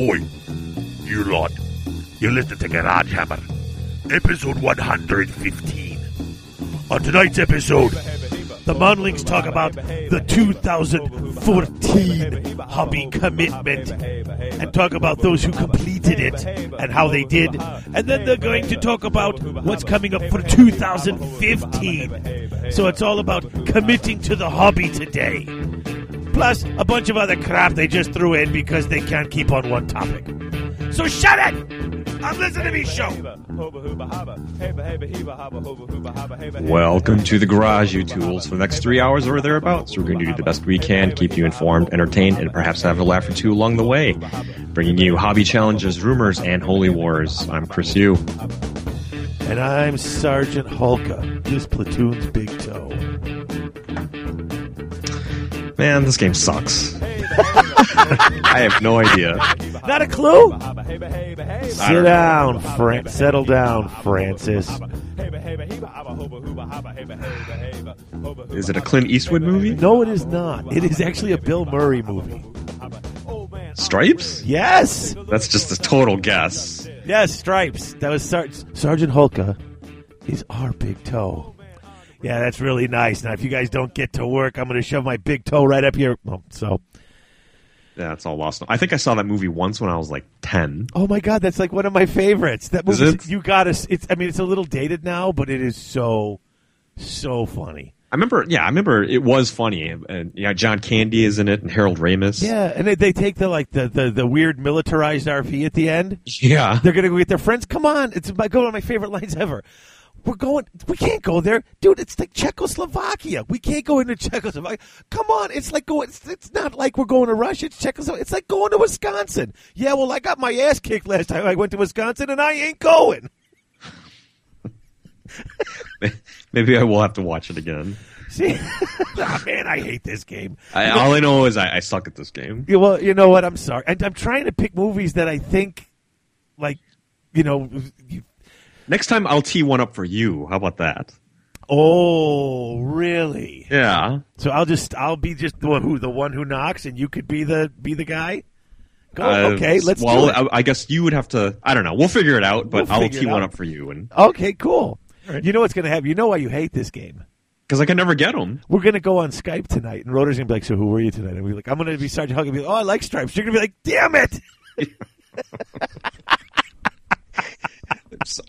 Oi, you lot, you listen to Garage Hammer, episode 115. On tonight's episode, the Monlings talk about the 2014 hobby commitment and talk about those who completed it and how they did. And then they're going to talk about what's coming up for 2015. So it's all about committing to the hobby today. Plus, a bunch of other crap they just threw in because they can't keep on one topic. So shut it! I'm listening to me show! Welcome to the garage, you tools. For the next 3 hours or thereabouts, we're going to do the best we can, keep you informed, entertained, and perhaps have a laugh or two along the way. Bringing you hobby challenges, rumors, and holy wars. I'm Chris Yu. And I'm Sergeant Hulka, this platoon's big toe. Man, this game sucks. I have no idea. Not a clue? Sit down, Francis. Settle down, Francis. Is it a Clint Eastwood movie? No, it is not. It is actually a Bill Murray movie. Stripes? Yes! That's just a total guess. Yes, Stripes. That was Sergeant Hulka is our big toe. Yeah, that's really nice. Now, if you guys don't get to work, I'm going to shove my big toe right up here. Oh, so, yeah, it's all lost. I think I saw that movie once when I was like 10. Oh my god, that's like one of my favorites. That movie, you got us. It's, I mean, it's a little dated now, but it is so funny. I remember it was funny, and yeah, John Candy is in it, and Harold Ramis. Yeah, and they take the weird militarized RV at the end. Yeah, they're going to go get their friends. Come on, it's one of my favorite lines ever. We can't go there. Dude, it's like Czechoslovakia. We can't go into Czechoslovakia. Come on. It's not like we're going to Russia. It's Czechoslovakia. It's like going to Wisconsin. Yeah, well, I got my ass kicked last time I went to Wisconsin, and I ain't going. Maybe I will have to watch it again. See? Ah, man, I hate this game. All I know is I suck at this game. Yeah, well, you know what? I'm sorry. I'm trying to pick movies that I think, like, you know... Next time, I'll tee one up for you. How about that? Oh, really? Yeah. So I'll be just the one who knocks, and you could be the guy. Go on, okay, let's. Well, do it. I guess you would have to. I don't know. We'll figure it out. But I'll tee one up for you. And okay, cool. Right. You know what's going to happen. You know why you hate this game? Because I can never get them. We're going to go on Skype tonight, and Rotor's going to be like, "So who were you tonight?" And we're like, "I'm going to be Sergeant Hulk." And be like, "Oh, I like stripes." You're going to be like, "Damn it!" So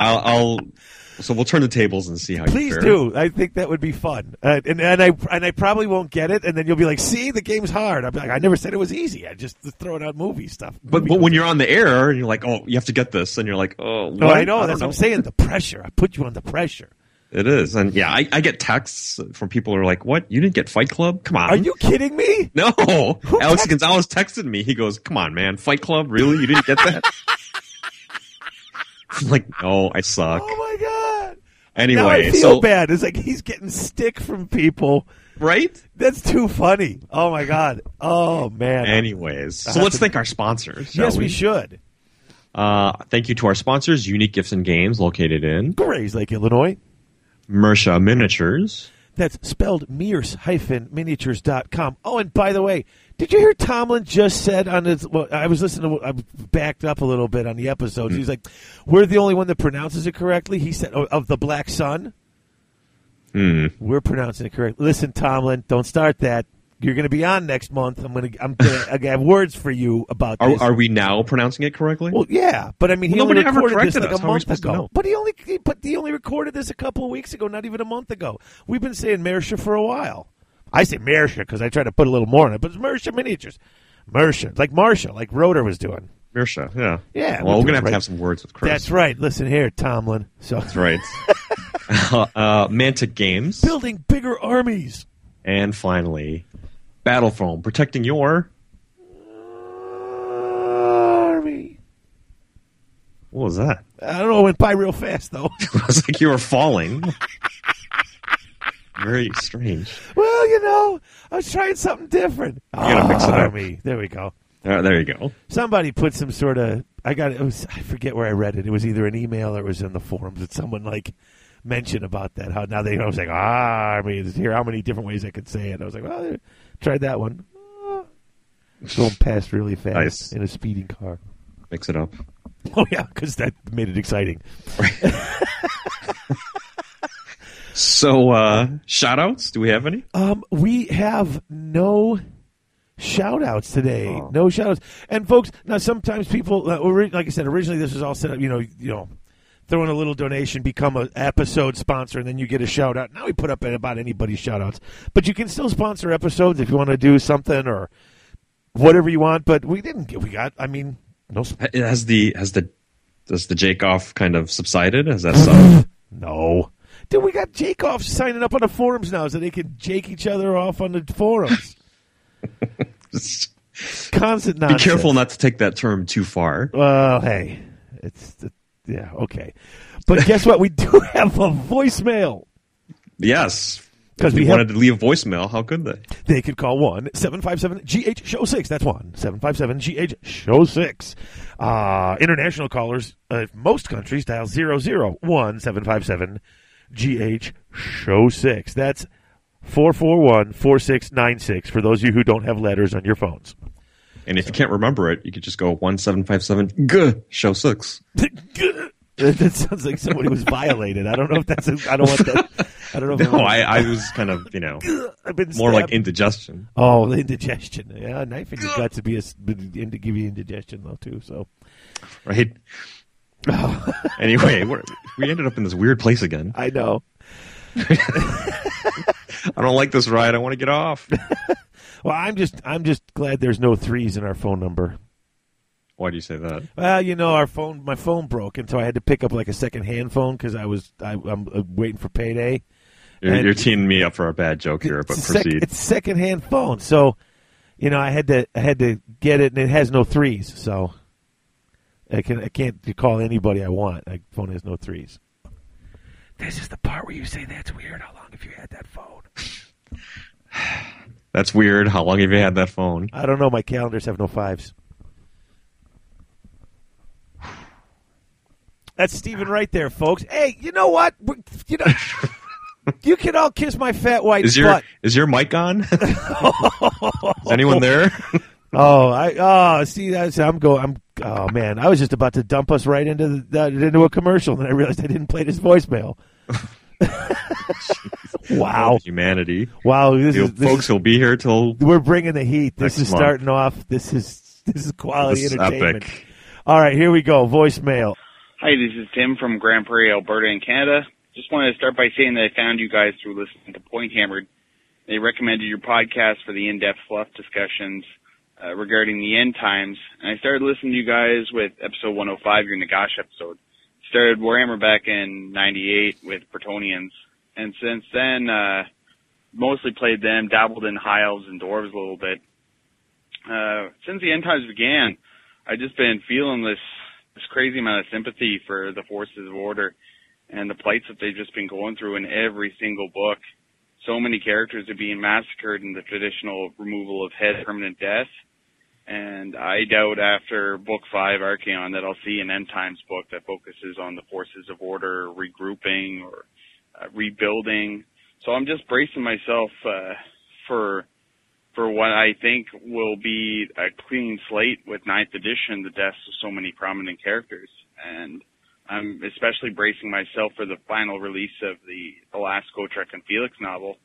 we'll turn the tables and see how you fare. Please do. I think that would be fun. And I probably won't get it, and then you'll be like, see, the game's hard. I'm like, I never said it was easy. I just throwing out movie stuff. But when you're on the air, and you're like, oh, you have to get this, and you're like, oh, what? No, I know. That's what I'm saying. The pressure. I put you on the pressure. It is. And yeah, I get texts from people who are like, what? You didn't get Fight Club? Come on. Are you kidding me? No. Alex Gonzalez texted me. He goes, come on, man. Fight Club? Really? You didn't get that? I'm like, no, I suck. Oh, my God. Anyway. Now I feel bad. It's like he's getting stick from people. Right? That's too funny. Oh, my God. Oh, man. Anyways. So let's thank our sponsors. Yes, we should. Thank you to our sponsors, Unique Gifts and Games, located in Grays Lake, Illinois. Mersha Miniatures. That's spelled mears-miniatures.com. Oh, and by the way, did you hear Tomlin just said on his? Well, I was listening to. I backed up a little bit on the episodes. He's like, "We're the only one that pronounces it correctly." He said, "Of the Black Sun." We're pronouncing it correctly. Listen, Tomlin, don't start that. You're going to be on next month. I have words for you about this. Are we now pronouncing it correctly? Well, yeah, but I mean, he only recorded this like a month ago. But he only recorded this a couple of weeks ago, not even a month ago. We've been saying Mersha for a while. I say Mersha because I try to put a little more on it, but it's Mersha Miniatures. Mersha, like Marsha, like Rotor was doing. Mersha, yeah. Yeah. Well, we're going to have some words with Chris. That's right. Listen here, Tomlin. So. That's right. Mantic Games. Building bigger armies. And finally, Battlefront, protecting your... army. What was that? I don't know. It went by real fast, though. It was like you were falling. Very strange. Well, you know, I was trying something different. You gotta mix it up. Me. There we go. There you go. Somebody put some sort of... I forget where I read it. It was either an email or it was in the forums that someone like mentioned about that. How now they know. I was like, here, how many different ways I could say it. I was like, well, tried that one. Going past really fast nice. In a speeding car. mix it up. Oh, yeah, because that made it exciting. Right. So, shout-outs, do we have any? We have no shout-outs today. Oh. No shout-outs. And, folks, now sometimes people, like I said, originally this was all set up, you know, throw in a little donation, become an episode sponsor, and then you get a shout-out. Now we put up about anybody's shout-outs. But you can still sponsor episodes if you want to do something or whatever you want. But we didn't get, no. Has the Jake off kind of subsided? Has that stopped? No. Dude, we got Jake off signing up on the forums now so they can Jake each other off on the forums. Constant nonsense. Be careful not to take that term too far. Well, hey. Yeah, okay. But guess what? We do have a voicemail. Yes. Because we wanted to leave voicemail, how could they? They could call 1-757-GH-SHOW-6. That's 1-757-GH-SHOW-6. International callers, most countries, dial 001-757-GH-SHOW-6. That's 441-4696 for those of you who don't have letters on your phones. And if you can't remember it, you could just go 1-757-GH-SHOW-6. That sounds like somebody was violated. I don't know if that's. I don't want that. I don't know. If I was kind of, more like indigestion. Oh, indigestion. Yeah, a knife in your guts would give you indigestion though too. So, right. Oh. Anyway, we ended up in this weird place again. I know. I don't like this ride. I want to get off. Well, I'm just glad there's no threes in our phone number. Why do you say that? Well, my phone broke, and so I had to pick up like a second-hand phone because I'm waiting for payday. You're teeing me up for a bad joke here, but proceed. It's second-hand phone, so I had to get it, and it has no threes, so I can't call anybody I want. My phone has no threes. This is the part where you say that's weird. How long have you had that phone? That's weird. How long have you had that phone? I don't know. My calendars have no fives. That's Steven right there, folks. Hey, you know what? You can all kiss my fat white butt. Is your mic on? Is anyone there? Oh man, I was just about to dump us right into a commercial, and then I realized I didn't play this voicemail. Wow, humanity! Wow, folks will be here till we're bringing the heat. This is starting off. This is quality entertainment. Epic. All right, here we go. Voicemail. Hi, this is Tim from Grand Prairie, Alberta in Canada. Just wanted to start by saying that I found you guys through listening to Point Hammered. They recommended your podcast for the in-depth fluff discussions regarding the end times. And I started listening to you guys with episode 105, your Nagash episode. Started Warhammer back in 98 with Bretonians. And since then, mostly played them, dabbled in high elves and dwarves a little bit. Since the end times began, I've just been feeling this crazy amount of sympathy for the forces of order and the plights that they've just been going through in every single book. So many characters are being massacred in the traditional removal of head, permanent death. And I doubt after book 5, Archaon, that I'll see an End Times book that focuses on the forces of order, regrouping or rebuilding. So I'm just bracing myself, for what I think will be a clean slate with 9th edition, the deaths of so many prominent characters. And I'm especially bracing myself for the final release of the last Gotrek and Felix novel.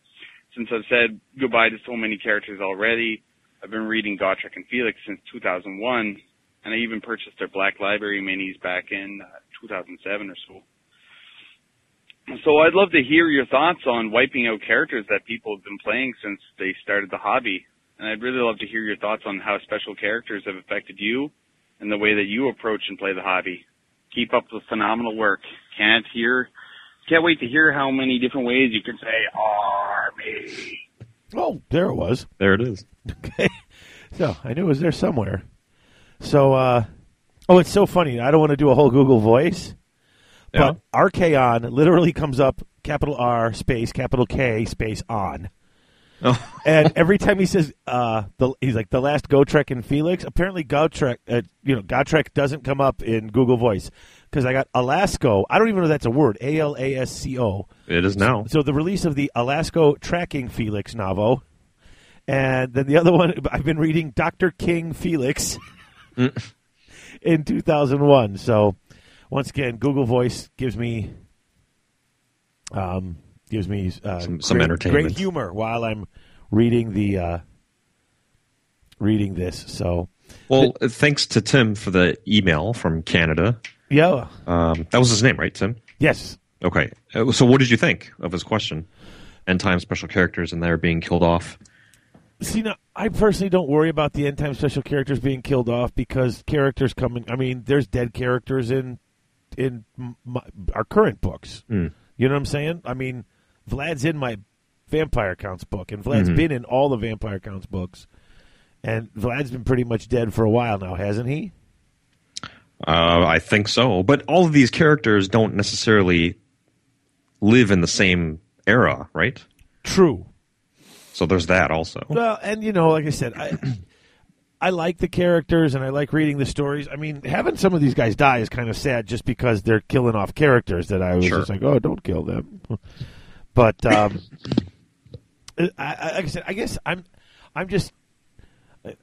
Since I've said goodbye to so many characters already, I've been reading Gotrek and Felix since 2001, and I even purchased their Black Library minis back in 2007 or so. So I'd love to hear your thoughts on wiping out characters that people have been playing since they started the hobby. And I'd really love to hear your thoughts on how special characters have affected you and the way that you approach and play the hobby. Keep up the phenomenal work. Can't wait to hear how many different ways you can say, Army. Oh, there it was. There it is. Okay. So I knew it was there somewhere. So, it's so funny. I don't want to do a whole Google voice. But Archaon literally comes up, capital R, space, capital K, space, on. Oh. And every time he says, he's like, the last Gotrek and Felix, apparently Gotrek, Gotrek doesn't come up in Google Voice. Because I got Alasco. I don't even know if that's a word, A-L-A-S-C-O. It is now. So the release of the Alasco Tracking Felix novel. And then the other one, I've been reading Dr. King Felix. in 2001. So once again, Google Voice gives me some entertainment, great humor while I'm reading this. So, well, thanks to Tim for the email from Canada. Yeah, that was his name, right, Tim? Yes. Okay. So, what did you think of his question? End time special characters and they're being killed off. See, now, I personally don't worry about the end time special characters being killed off because characters coming. I mean, there's dead characters in our current books. Mm. You know what I'm saying? I mean, Vlad's in my Vampire Counts book, and Vlad's been in all the Vampire Counts books, and Vlad's been pretty much dead for a while now, hasn't he? I think so, but all of these characters don't necessarily live in the same era, right? True. So there's that also. Well, and you know, like I said, I like the characters and I like reading the stories. I mean, having some of these guys die is kind of sad just because they're killing off characters that I was just like, oh, don't kill them. But like I said, I guess I'm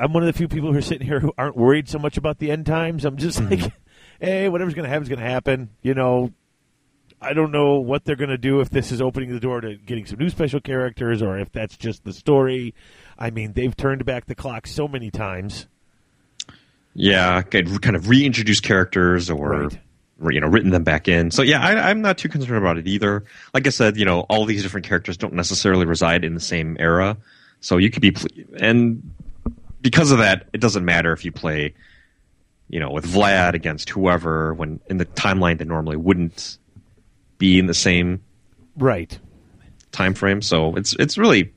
one of the few people who are sitting here who aren't worried so much about the end times. I'm just like, hey, whatever's going to happen is going to happen. You know, I don't know what they're going to do if this is opening the door to getting some new special characters or if that's just the story. I mean, they've turned back the clock so many times. Yeah, kind of reintroduced characters or... Right. You know, written them back in. So, yeah, I'm not too concerned about it either. Like I said, you know, all these different characters don't necessarily reside in the same era. So you could be... And because of that, it doesn't matter if you play, you know, with Vlad against whoever when in the timeline that normally wouldn't be in the same time frame. So it's really...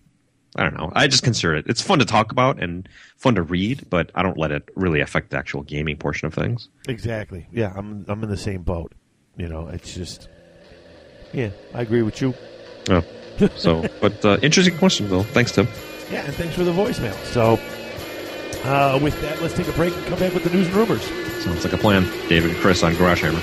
I don't know. I just consider it. It's fun to talk about and fun to read, but I don't let it really affect the actual gaming portion of things. Exactly. Yeah, I'm in the same boat. You know, it's just... Yeah, I agree with you. Oh. So, but interesting question, though. Thanks, Tim. Yeah, and thanks for the voicemail. So, with that, let's take a break and come back with the news and rumors. Sounds like a plan. David and Chris on Garage Hammer.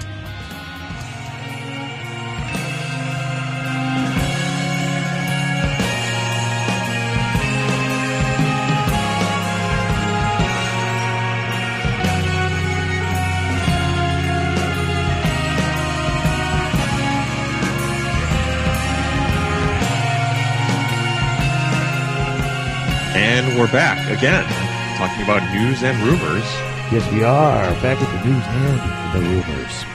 We're back again, talking about news and rumors. Yes, we are. Back with the news and the rumors.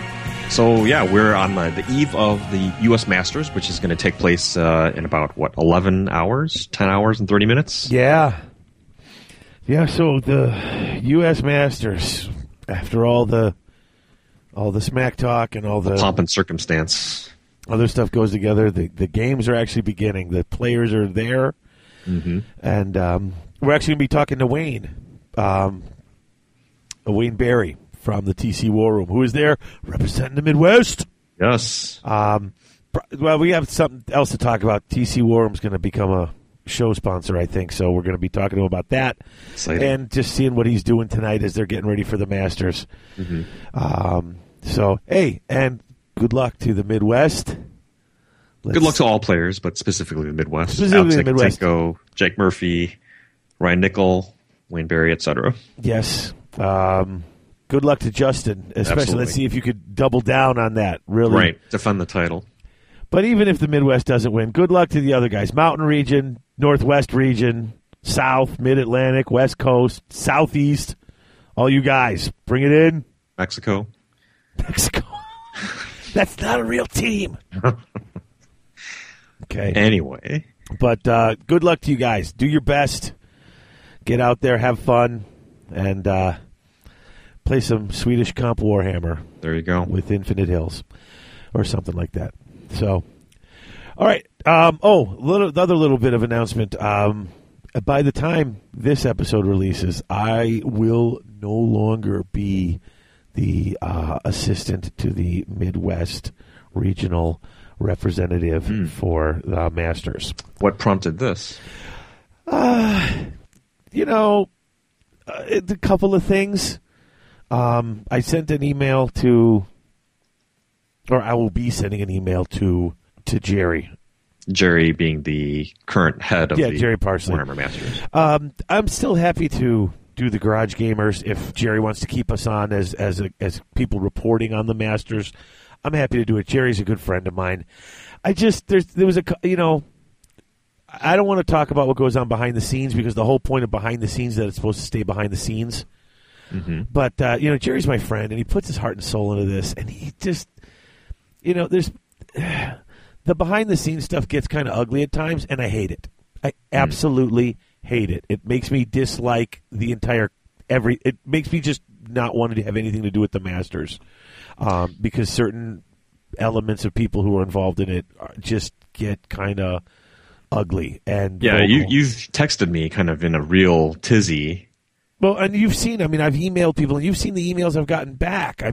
So, yeah, we're on the eve of the U.S. Masters, which is going to take place in about, 10 hours and 30 minutes? Yeah. Yeah, so the U.S. Masters, after all the smack talk and all the pomp and circumstance. Other stuff goes together. The games are actually beginning. The players are there. Mm-hmm. And we're actually going to be talking to Wayne Barry from the TC War Room, who is there representing the Midwest. Yes. Well, we have something else to talk about. TC War Room is going to become a show sponsor, I think, so we're going to be talking to him about that. Exciting. And just seeing what he's doing tonight as they're getting ready for the Masters. Mm-hmm. So, hey, and good luck to the Midwest. Good luck to all players, but specifically the Midwest. Specifically Alex the Midwest. Jake Murphy, Ryan Nickel, Wainbury, etc. Yes. Good luck to Justin, especially. Absolutely. Let's see if you could double down on that, really. Right, defend the title. But even if the Midwest doesn't win, good luck to the other guys. Mountain region, Northwest region, South, Mid-Atlantic, West Coast, Southeast. All you guys, bring it in. Mexico. Mexico. That's not a real team. Okay. Anyway. But good luck to you guys. Do your best. Get out there, have fun, and play some Swedish Comp Warhammer. There you go. With Infinite Hills or something like that. So, all right. Another little bit of announcement. By the time this episode releases, I will no longer be the assistant to the Midwest Regional Representative for the Masters. What prompted this? A couple of things. I sent an email to, or I will be sending an email to Jerry. Jerry being the current head of the Jerry Parsley Warhammer Masters. I'm still happy to do the Garage Gamers if Jerry wants to keep us on as people reporting on the Masters. I'm happy to do it. Jerry's a good friend of mine. I just I don't want to talk about what goes on behind the scenes because the whole point of behind the scenes is that it's supposed to stay behind the scenes. Mm-hmm. But Jerry's my friend and he puts his heart and soul into this, and he just there's the behind the scenes stuff gets kind of ugly at times, and I hate it. I absolutely hate it. It makes me dislike the entire it makes me just not wanting to have anything to do with the Masters because certain elements of people who are involved in it just get kind of ugly and vocal. You've texted me kind of in a real tizzy. Well, and you've seen, I've emailed people, and you've seen the emails I've gotten back. I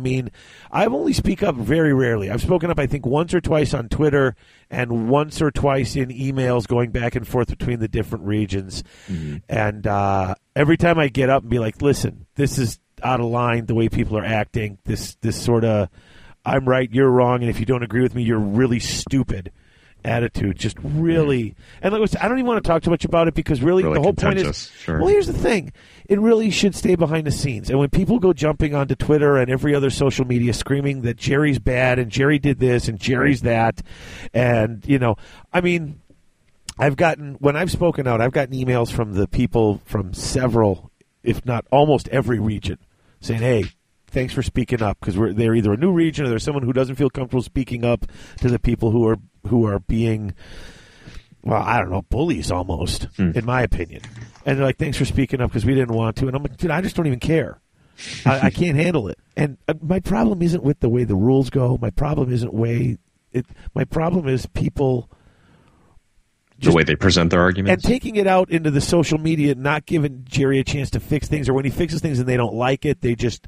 only speak up very rarely. I've spoken up, I think, once or twice on Twitter and once or twice in emails going back and forth between the different regions. Mm-hmm. And every time I get up and be like, listen, this is out of line, the way people are acting, this sort of I'm right, you're wrong, and if you don't agree with me, you're really stupid attitude, just really, and I don't even want to talk too much about it because really the whole point is, sure. Well, here's the thing, it really should stay behind the scenes, and when people go jumping onto Twitter and every other social media screaming that Jerry's bad and Jerry did this and Jerry's that, and when I've spoken out, I've gotten emails from the people from several, if not almost every region, saying, hey, thanks for speaking up, because they're either a new region or there's someone who doesn't feel comfortable speaking up to the people who are being, well, I don't know, bullies almost, in my opinion. And they're like, thanks for speaking up because we didn't want to. And I'm like, dude, I just don't even care. I can't handle it. And my problem isn't with the way the rules go. My problem isn't my problem is people, the way they present their arguments. And taking it out into the social media, not giving Jerry a chance to fix things, or when he fixes things and they don't like it, they just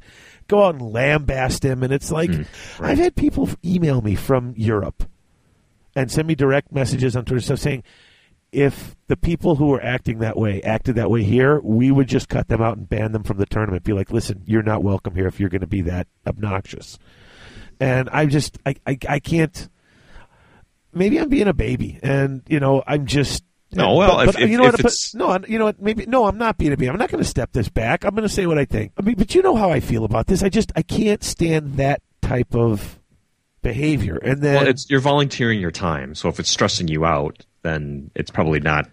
go out and lambast him. And it's like, right. I've had people email me from Europe and send me direct messages on Twitter stuff saying, if the people who were acted that way here, we would just cut them out and ban them from the tournament. Be like, listen, you're not welcome here if you're going to be that obnoxious. And I can't. Maybe I'm being a baby, and I'm just no. Well, I'm not being a baby. I'm not going to step this back. I'm going to say what I think. But you know how I feel about this. I can't stand that type of behavior. And then you're volunteering your time. So if it's stressing you out, then it's probably not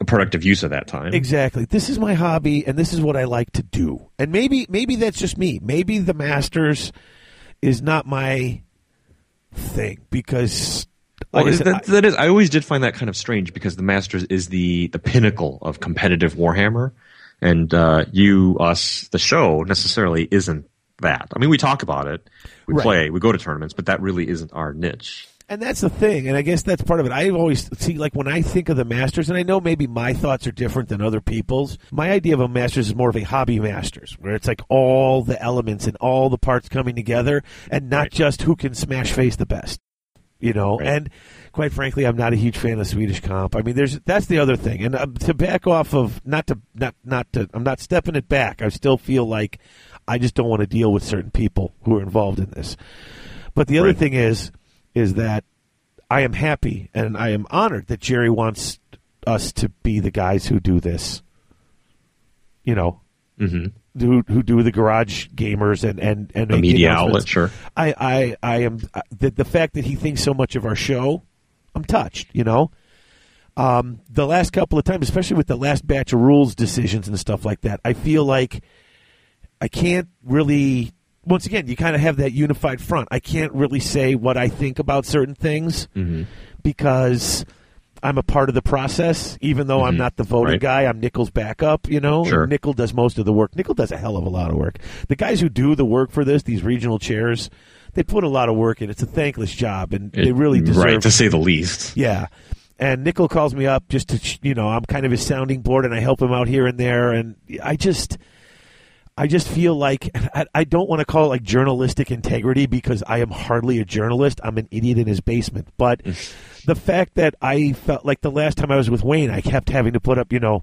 a productive use of that time. Exactly. This is my hobby, and this is what I like to do. And maybe that's just me. Maybe the Masters is not my thing, because I always did find that kind of strange, because the Masters is the pinnacle of competitive Warhammer, and the show necessarily isn't that. We talk about it, we play, we go to tournaments, but that really isn't our niche. And that's the thing, and I guess that's part of it. I always see, like, when I think of the Masters, and I know maybe my thoughts are different than other people's, my idea of a Masters is more of a hobby Masters, where it's like all the elements and all the parts coming together, and not just who can smash face the best, And quite frankly, I'm not a huge fan of Swedish Comp. That's the other thing, and to back off of, I'm not stepping it back. I still feel like I just don't want to deal with certain people who are involved in this. But the other thing is that I am happy and I am honored that Jerry wants us to be the guys who do this you know, who do the garage gamers and the media outlet. Sure, I am the fact that he thinks so much of our show. I'm touched, you know. The last couple of times, especially with the last batch of rules decisions and stuff like that, I feel like I can't really. Once again, you kind of have that unified front. I can't really say what I think about certain things because I'm a part of the process, even though I'm not the voting guy. I'm Nickel's backup, you know? Sure. Nickel does most of the work. Nickel does a hell of a lot of work. The guys who do the work for this, these regional chairs, they put a lot of work in. It's a thankless job, and they really deserve it. Right, to say the least. Yeah. And Nickel calls me up just to, you know, I'm kind of his sounding board, and I help him out here and there, and I just feel like I don't want to call it like journalistic integrity because I am hardly a journalist. I'm an idiot in his basement. But the fact that I felt like the last time I was with Wayne, I kept having to put up, you know,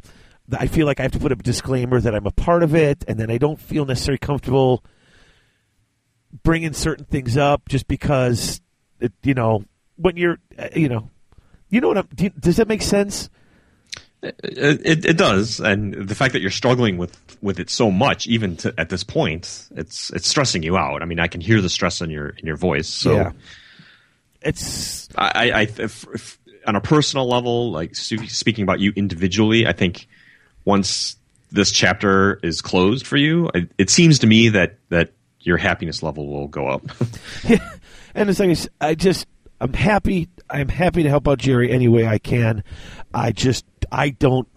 I feel like I have to put up a disclaimer that I'm a part of it, and then I don't feel necessarily comfortable bringing certain things up just because, it, you know, when you're, you know what I'm, does that make sense? It does, and the fact that you're struggling with it so much, even at this point, it's stressing you out. I mean, I can hear the stress in your voice. So, yeah. It's if on a personal level, like speaking about you individually, I think once this chapter is closed for you, it seems to me that your happiness level will go up. Yeah. And it's like I'm happy. I'm happy to help out Jerry any way I can. I don't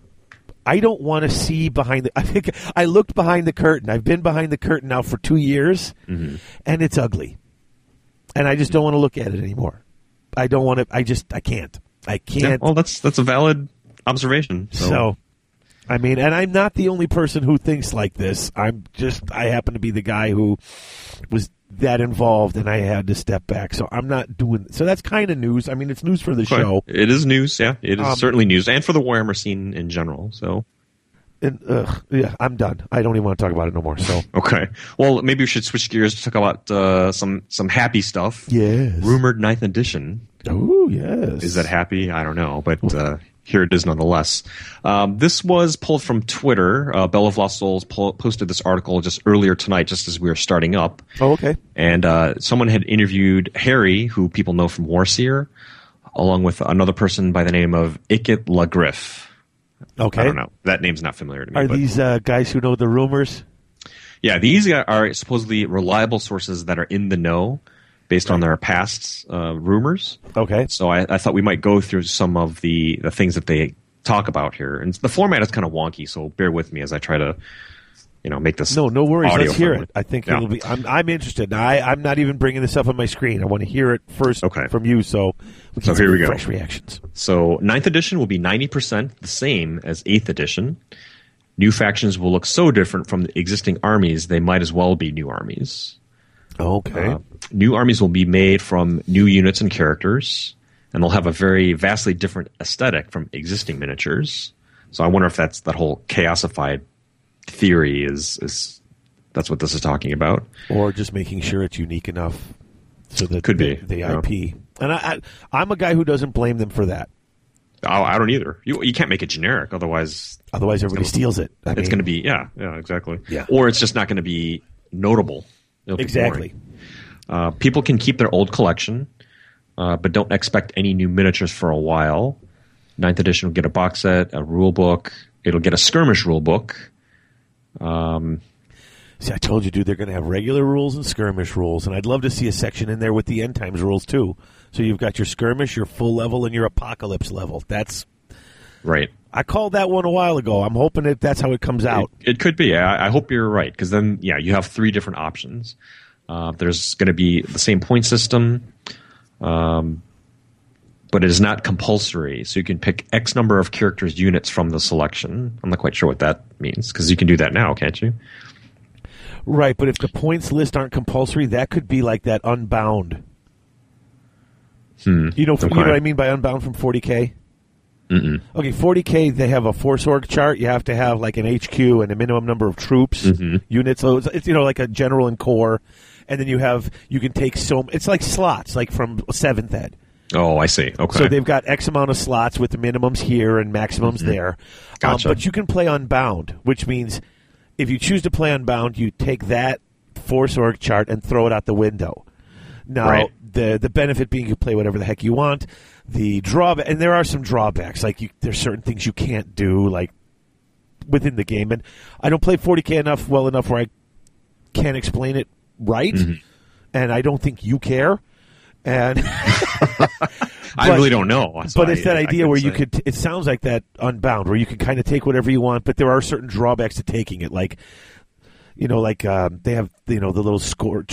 want to see behind I think I looked behind the curtain. I've been behind the curtain now for 2 years, and it's ugly. And I just don't want to look at it anymore. I don't want to. I can't. I can't. Yeah, well, that's a valid observation. So, I mean, and I'm not the only person who thinks like this. I happen to be the guy who was that involved, and I had to step back. So I'm not doing. So that's kind of news. I mean, it's news for the show. It is news. Yeah, it is certainly news, and for the Warhammer scene in general. So, I'm done. I don't even want to talk about it no more. So okay. Well, maybe we should switch gears to talk about some happy stuff. Yes. Rumored 9th edition. Oh yes. Is that happy? I don't know, but here it is nonetheless. This was pulled from Twitter. Bell of Lost Souls posted this article just earlier tonight, just as we were starting up. Oh, okay. And someone had interviewed Harry, who people know from Warseer, along with another person by the name of Ikit LaGriff. Okay. I don't know. That name's not familiar to me. Are these guys who know the rumors? Yeah, these are supposedly reliable sources that are in the know, based on their past rumors. Okay. So I thought we might go through some of the things that they talk about here. And the format is kind of wonky, so bear with me as I try to, make this. No worries. Let's hear it. I think it'll be. I'm interested. I'm not even bringing this up on my screen. I want to hear it first from you. So we can here we go. Fresh reactions. So 9th edition will be 90% the same as 8th edition. New factions will look so different from the existing armies, they might as well be new armies. Okay. New armies will be made from new units and characters, and they'll have a very vastly different aesthetic from existing miniatures. So I wonder if that's that whole chaosified theory is that's what this is talking about, or just making sure it's unique enough so that could be the IP. And I'm a guy who doesn't blame them for that. I don't either. You can't make it generic, otherwise everybody steals it. It's going to be exactly. Yeah. Or it's just not going to be notable. Exactly. People can keep their old collection, but don't expect any new miniatures for a while. 9th edition will get a box set, a rule book. It'll get a skirmish rule book. See, I told you, dude, they're going to have regular rules and skirmish rules, and I'd love to see a section in there with the end times rules, too. So you've got your skirmish, your full level, and your apocalypse level. That's right. I called that one a while ago. I'm hoping that that's how it comes out. It could be. I hope you're right, because then, you have three different options. There's going to be the same point system, but it is not compulsory. So you can pick X number of characters' units from the selection. I'm not quite sure what that means, because you can do that now, can't you? Right, but if the points list aren't compulsory, that could be like that Unbound. You know what I mean by Unbound from 40K? Mm-mm. Okay, 40K, they have a force org chart. You have to have like an HQ and a minimum number of troops, units. So it's like a general and corps, and then you can take it's like slots, like from 7th Ed. Oh, I see. Okay. So they've got X amount of slots with the minimums here and maximums there. Gotcha. But you can play Unbound, which means If you choose to play Unbound, you take that Force org chart and throw it out the window. Now, right. the benefit being you can play whatever the heck you want. The drawback, and there are some drawbacks, like there's certain things you can't do, like within the game. And I don't play 40K well enough where I can't explain it right, mm-hmm. and I don't think you care. And I really don't know. So but it's that idea where you could, it sounds like that Unbound, where you can kind of take whatever you want, but there are certain drawbacks to taking it. Like, you know, like they have, you know, the little scoring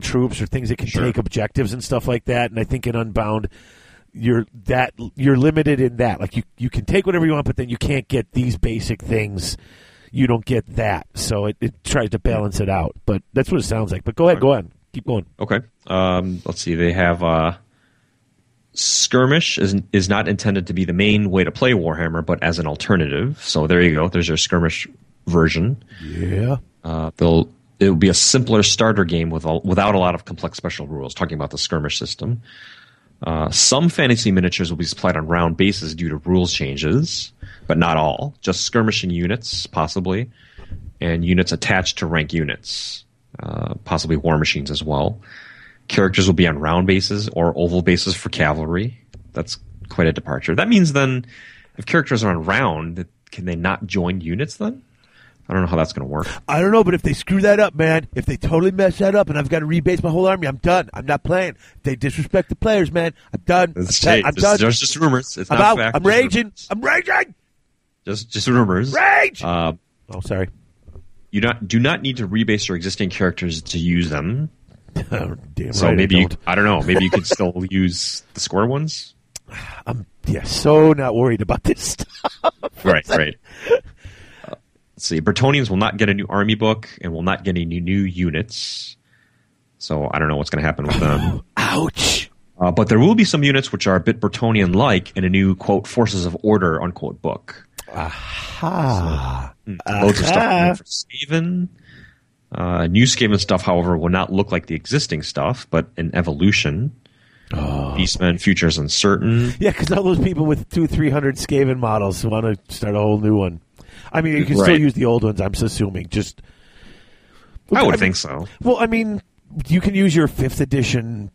troops or things that can sure. take objectives and stuff like that. And I think in Unbound, you're limited in that. Like you can take whatever you want, but then you can't get these basic things. You don't get that. So it tries to balance it out. But that's what it sounds like. But go ahead, go on. Keep going. Okay. Let's see. They have skirmish is not intended to be the main way to play Warhammer, but as an alternative. So there you go. There's your skirmish version. Yeah. It will be a simpler starter game without a lot of complex special rules. Talking about the skirmish system. Some fantasy miniatures will be supplied on round bases due to rules changes, but not all. Just skirmishing units, possibly, and units attached to rank units. Possibly war machines as well. Characters will be on round bases or oval bases for cavalry. That's quite a departure. That means then, if characters are on round, can they not join units then? I don't know how that's going to work. I don't know, but if they screw that up, man, if they totally mess that up and I've got to rebase my whole army, I'm done. I'm not playing. If they disrespect the players, man, I'm done. I'm done. There's just rumors. It's not fact. I'm raging. Rumors. I'm raging. Just rumors. Rage! Sorry. You do not need to rebase your existing characters to use them. Oh, damn so right maybe I don't know. Maybe you could still use the score ones. I'm so not worried about this stuff. Right. Let's see. Bretonians will not get a new army book and will not get any new units. So I don't know what's going to happen with them. Ouch. But there will be some units which are a bit Bretonian-like in a new quote Forces of Order unquote book. Aha. So, loads of stuff for Skaven. New Skaven stuff, however, will not look like the existing stuff, but an evolution. Beastmen, future's uncertain. Yeah, because all those people with 200-300 Skaven models want to start a whole new one. I mean, you can still use the old ones, I'm assuming. I think so. Well, I mean, you can use your 5th edition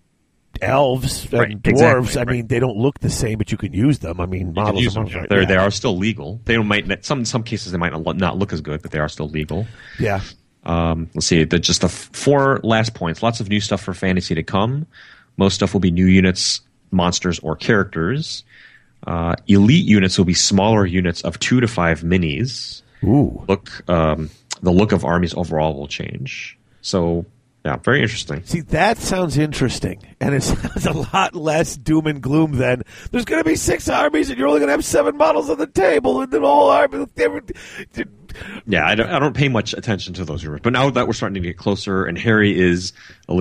elves and dwarves. Exactly, I mean, they don't look the same, but you can use them. I mean, models them. Yeah. They are still legal. They might not, some cases they might not look as good, but they are still legal. Yeah. Let's see. Just the four last points. Lots of new stuff for fantasy to come. Most stuff will be new units, monsters, or characters. Elite units will be smaller units of 2 to 5 minis. Ooh. The look of armies overall will change. So. Yeah, very interesting. See, that sounds interesting, and it sounds a lot less doom and gloom than there's going to be 6 armies, and you're only going to have 7 models on the table, and the whole army. Yeah, I don't pay much attention to those rumors, but now that we're starting to get closer, and Harry is a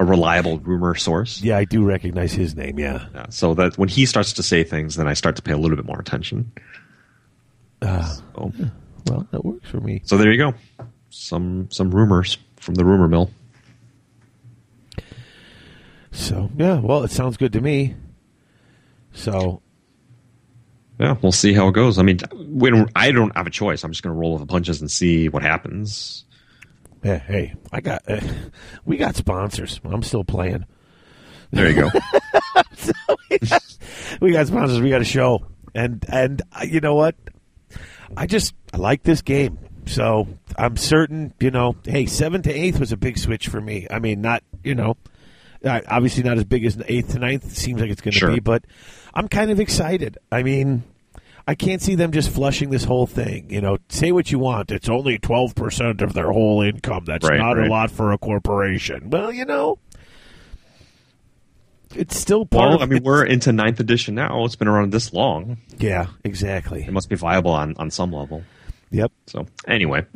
reliable rumor source. Yeah, I do recognize his name. Yeah. So that when he starts to say things, then I start to pay a little bit more attention. Well, that works for me. So there you go. Some rumors. From the rumor mill. So, yeah, well, it sounds good to me. So, yeah, we'll see how it goes. I mean, I don't have a choice. I'm just going to roll with the punches and see what happens. Yeah, hey, we got sponsors. I'm still playing. There you go. So we got sponsors. We got a show. And you know what? I like this game. So I'm certain, you know, hey, 7th to 8th was a big switch for me. I mean, not, you know, obviously not as big as 8th to 9th. It seems like it's going to be, but I'm kind of excited. I mean, I can't see them just flushing this whole thing. You know, say what you want. It's only 12% of their whole income. That's not a lot for a corporation. Well, you know, it's still part of it. I mean, we're into 9th edition now. It's been around this long. Yeah, exactly. It must be viable on some level. Yep. So anyway,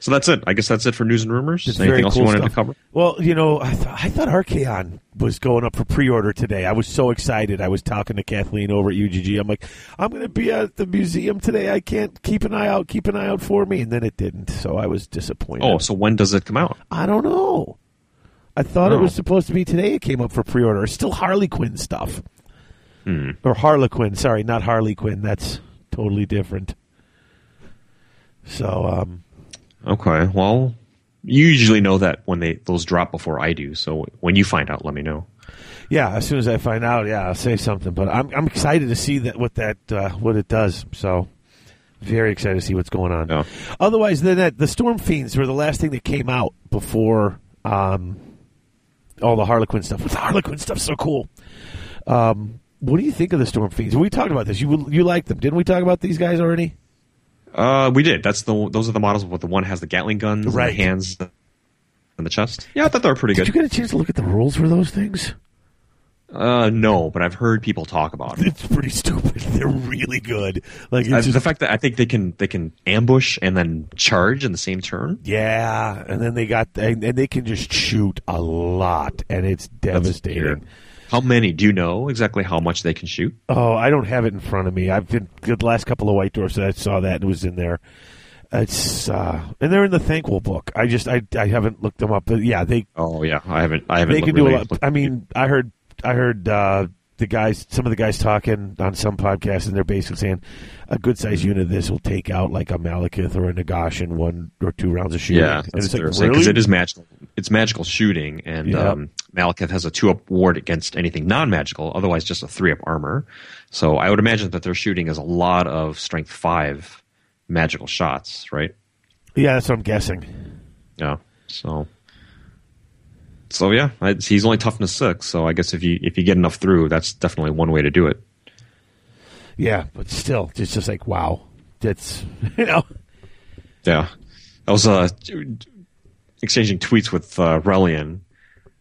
so that's it. I guess that's it for news and rumors. Anything else you wanted to cover? Well, you know, I thought Archaon was going up for pre-order today. I was so excited. I was talking to Kathleen over at UGG. I'm like, I'm going to be at the museum today. I can't keep an eye out for me. And then it didn't. So I was disappointed. Oh, so when does it come out? I don't know. I thought it was supposed to be today. It came up for pre-order. It's still Harley Quinn stuff. Or Harlequin. Sorry, not Harley Quinn. That's totally different. So Okay. Well, you usually know that when those drop before I do. So when you find out, let me know. Yeah, as soon as I find out, yeah, I'll say something. But I'm excited to see what it does. So very excited to see what's going on. Yeah. Otherwise, then the Storm Fiends were the last thing that came out before all the Harlequin stuff. The Harlequin stuff's so cool. What do you think of the Storm Fiends? We talked about this. You liked them, didn't we? Talk about these guys already. We did. Those are the models. But the one has the Gatling guns, right? And the hands, and the chest. Yeah, I thought they were pretty good. Did you get a chance to look at the rules for those things? No, but I've heard people talk about it. It's pretty stupid. They're really good. Like it's the fact that I think they can ambush and then charge in the same turn. Yeah, and then they can just shoot a lot, and it's devastating. That's weird. How many? Do you know exactly how much they can shoot? Oh, I don't have it in front of me. I've been the last couple of White Dwarfs that I saw that and it was in there. It's and they're in the Thankful book. I haven't looked them up. But yeah, they. Oh yeah, I haven't. They can do a lot. I mean, I heard some of the guys talking on some podcasts, and they're basically saying a good sized unit of this will take out like a Malekith or a Nagash in 1 or 2 rounds of shooting. Yeah, and it's like, really? Because it is magical. It's magical shooting, and yeah. Malekith has a 2-up ward against anything non-magical, otherwise just a 3-up armor. So I would imagine that their shooting is a lot of strength 5 magical shots, right? Yeah, that's what I'm guessing. Yeah, so yeah, he's only toughness 6, so I guess if you get enough through, that's definitely one way to do it. Yeah, but still, it's just like, wow. That's, you know. Yeah. I was exchanging tweets with Relian.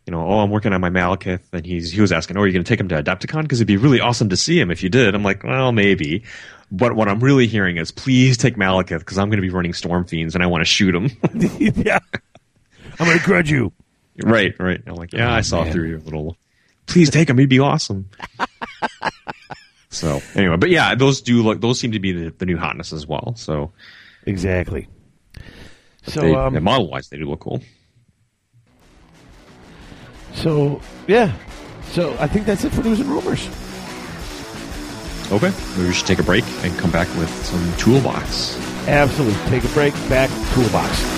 You know, I'm working on my Malekith, and he was asking, oh, are you going to take him to Adepticon? Because it'd be really awesome to see him if you did. I'm like, well, maybe. But what I'm really hearing is, please take Malekith, because I'm going to be running Storm Fiends, and I want to shoot him. Yeah. I'm going to grudge you. Right. I'm like, yeah, I saw through your little, please take him, he'd be awesome. So, anyway, but yeah, those seem to be the new hotness as well. So, exactly. So, model-wise, they do look cool. So, yeah. So, I think that's it for news and rumors. Okay. Maybe we should take a break and come back with some Toolbox. Absolutely. Take a break, back, Toolbox.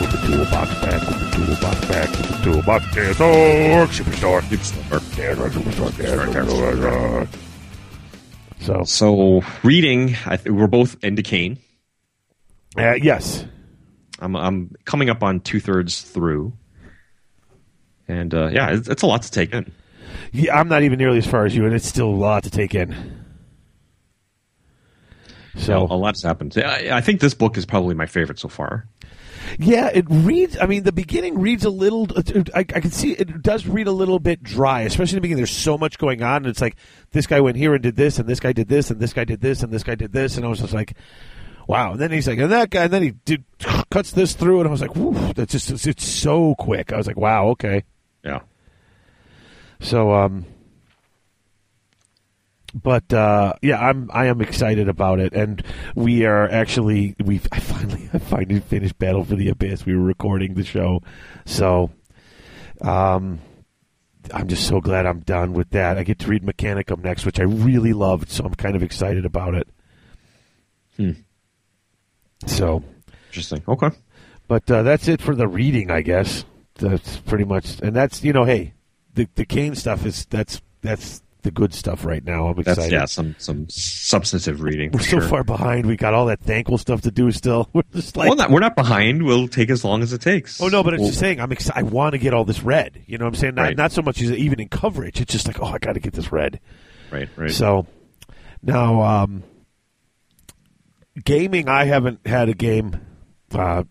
with the toolbox. There's Orc Superstore. There's Superstore. So reading, we're both into Kane. Yes, I'm coming up on 2/3 through, and yeah, it's a lot to take in. Yeah, I'm not even nearly as far as you, and it's still a lot to take in. So a lot's happened. I think this book is probably my favorite so far. Yeah, it reads. I mean, the beginning reads a little. I can see it does read a little bit dry, especially in the beginning. There's so much going on, and it's like this guy went here and did this, and this guy did this, and this guy did this, and this guy did this, and I was just like, wow. And then he's like, and that guy, and then he cuts this through, and I was like, woo, that's just it's so quick. I was like, wow, okay, yeah. So, But I am excited about it, and we are actually I finally finished Battle for the Abyss. We were recording the show, so I'm just so glad I'm done with that. I get to read Mechanicum next, which I really loved, so I'm kind of excited about it. So interesting. Okay, but that's it for the reading, I guess. That's pretty much, and that's, you know, hey. the Kane stuff is that's the good stuff right now. I'm excited. Some substantive reading. We're so far behind. We got all that Thankful stuff to do still. We're just like, we're not behind. We'll take as long as it takes. Oh no, but it's just saying I'm excited. I want to get all this read. You know what I'm saying? Not so much as even in coverage. It's just like, oh, I got to get this read. Right. So now, gaming. I haven't had a game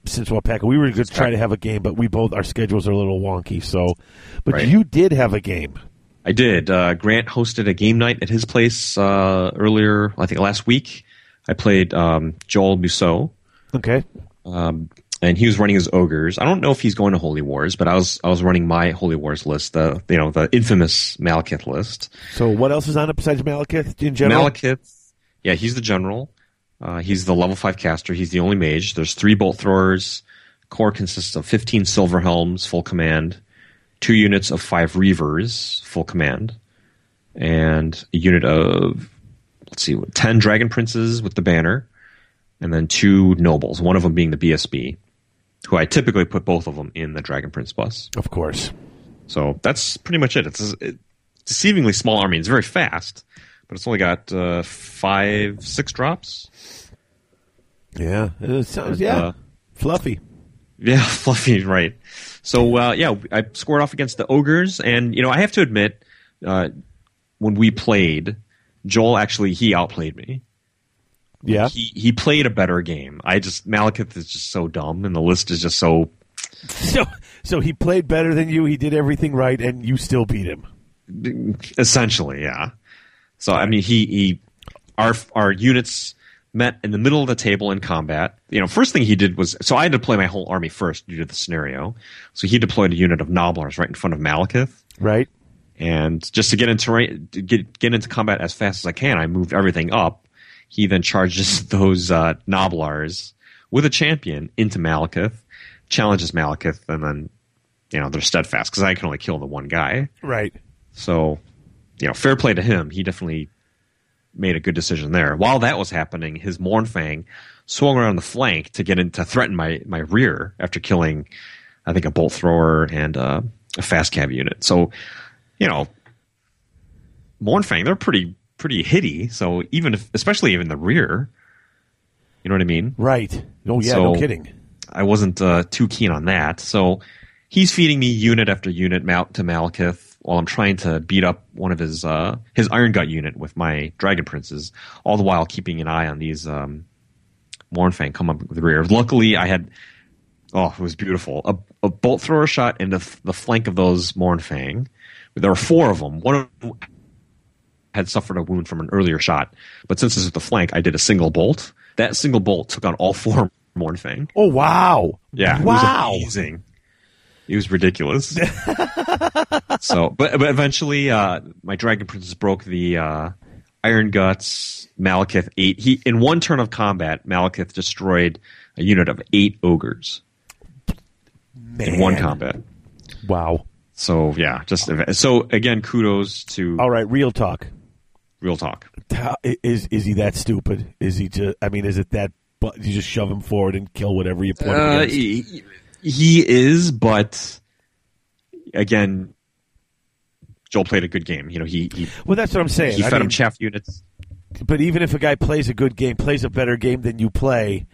since Wapaka. We were going to try to have a game, but our schedules are a little wonky. So, but you did have a game. I did. Grant hosted a game night at his place earlier, I think last week. I played Joel Musso. Okay. And he was running his ogres. I don't know if he's going to Holy Wars, but I was running my Holy Wars list, the infamous Malekith list. So what else is on it besides Malekith in general? Malekith. Yeah, he's the general. He's the level 5 caster. He's the only mage. There's 3 bolt throwers. Core consists of 15 silver helms, full command. 2 units of 5 Reavers, full command, and a unit of 10 Dragon Princes with the banner, and then 2 Nobles, one of them being the BSB, who I typically put both of them in the Dragon Prince Plus. Of course. So that's pretty much it. It's a deceivingly small army. It's very fast, but it's only got 5-6 drops. Yeah, it sounds fluffy. Yeah, fluffy, right. So, I scored off against the Ogres, and, I have to admit, when we played, Joel he outplayed me. Yeah. He played a better game. Malekith is just so dumb, and the list is just so... So he played better than you, he did everything right, and you still beat him. Essentially, yeah. So, I mean, our units... met in the middle of the table in combat. First thing he did was... So I had to play my whole army first due to the scenario. So he deployed a unit of Noblars right in front of Malekith. Right. And just to get into combat as fast as I can, I moved everything up. He then charges those Noblars with a champion into Malekith, challenges Malekith, and then, they're steadfast because I can only kill the one guy. Right. So, fair play to him. He definitely... made a good decision there. While that was happening, his Mornfang swung around the flank to get in to threaten my rear after killing, I think, a bolt thrower and a fast cav unit. So, Mornfang, they're pretty hitty. So especially even the rear, you know what I mean? Right. Oh yeah, so no kidding. I wasn't too keen on that. So he's feeding me unit after unit to Malekith, while I'm trying to beat up one of his Iron Gut unit with my Dragon Princes, all the while keeping an eye on these Mornfang come up with the rear. Luckily, I had... Oh, it was beautiful. A bolt thrower shot into the flank of those Mornfang. There were 4 of them. One of them had suffered a wound from an earlier shot. But since this is the flank, I did a single bolt. That single bolt took out all 4 Mornfang. Oh, wow. Yeah, wow. It was amazing. It was ridiculous. So, but eventually, my Dragon Princess broke the Iron Guts Malekith 8. In one turn of combat, Malekith destroyed a unit of 8 ogres. Man. In one combat. Wow. So yeah, again, kudos to. All right, real talk. Real talk. Is he that stupid? Is he just? I mean, is it that? But you just shove him forward and kill whatever you point against. He is, but again, Joel played a good game. Well, that's what I'm saying. He fed him chaff units. But even if a guy plays a good game, plays a better game than you play,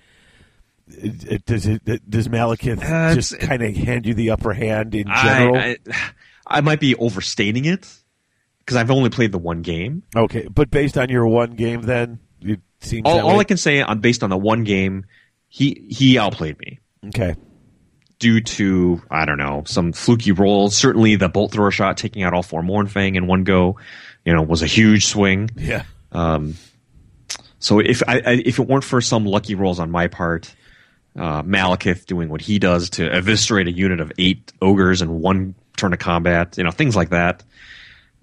does Malekith just kind of hand you the upper hand in general? I might be overstating it because I've only played the one game. Okay, but based on your one game, then it seems all I can say based on the one game, he outplayed me. Okay. Due to, I don't know, some fluky rolls. Certainly the bolt thrower shot taking out all 4 Mornfang in one go, was a huge swing. Yeah. So if it weren't for some lucky rolls on my part, Malekith doing what he does to eviscerate a unit of 8 ogres in one turn of combat, things like that.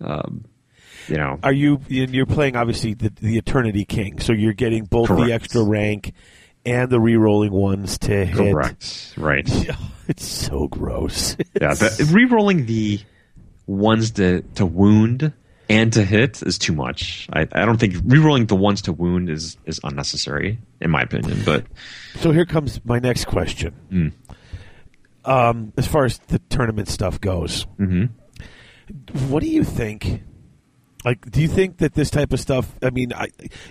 You're playing obviously the Eternity King, so you're getting both the extra rank and the rerolling ones to hit. Correct. Right. It's so gross. Yeah, rerolling the ones to wound and to hit is too much. I don't think rerolling the ones to wound is unnecessary, in my opinion. But so here comes my next question. As far as the tournament stuff goes, What do you think? Like, do you think that this type of stuff, I mean,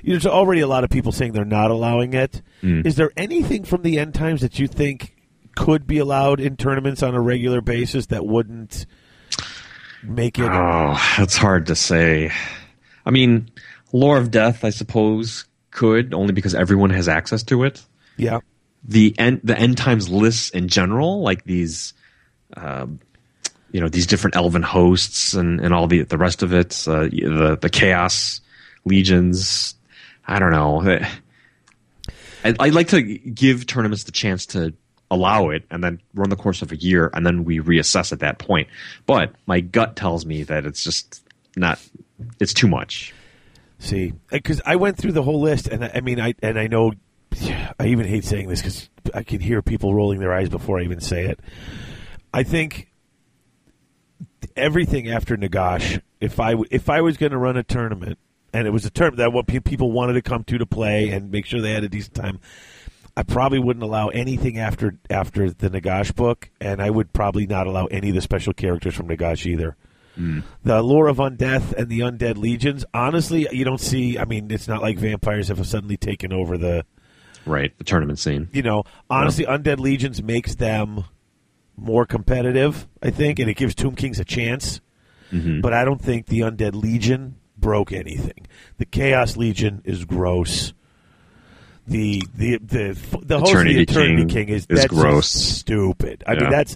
there's already a lot of people saying they're not allowing it. Mm. Is there anything from the end times that you think could be allowed in tournaments on a regular basis that wouldn't make it? Oh, that's hard to say. I mean, Lore of Death, I suppose, could, only because everyone has access to it. Yeah. The end times lists in general, like these... these different elven hosts and all the rest of it, the chaos legions. I don't know. I'd like to give tournaments the chance to allow it and then run the course of a year, and then we reassess at that point. But my gut tells me that it's just not. It's too much. See, because I went through the whole list, and I know. I even hate saying this because I can hear people rolling their eyes before I even say it. I think. Everything after Nagash, if I was going to run a tournament, and it was a tournament that what people wanted to come to play and make sure they had a decent time, I probably wouldn't allow anything after the Nagash book, and I would probably not allow any of the special characters from Nagash either. Mm. The Lore of Undeath and the Undead Legions, honestly, you don't see. I mean, it's not like vampires have suddenly taken over the tournament scene. You know, honestly, yeah. Undead Legions makes them more competitive, I think, and it gives Tomb Kings a chance. Mm-hmm. But I don't think the Undead Legion broke anything. The Chaos Legion is gross. The host of the Eternity King is gross, stupid. I mean, that's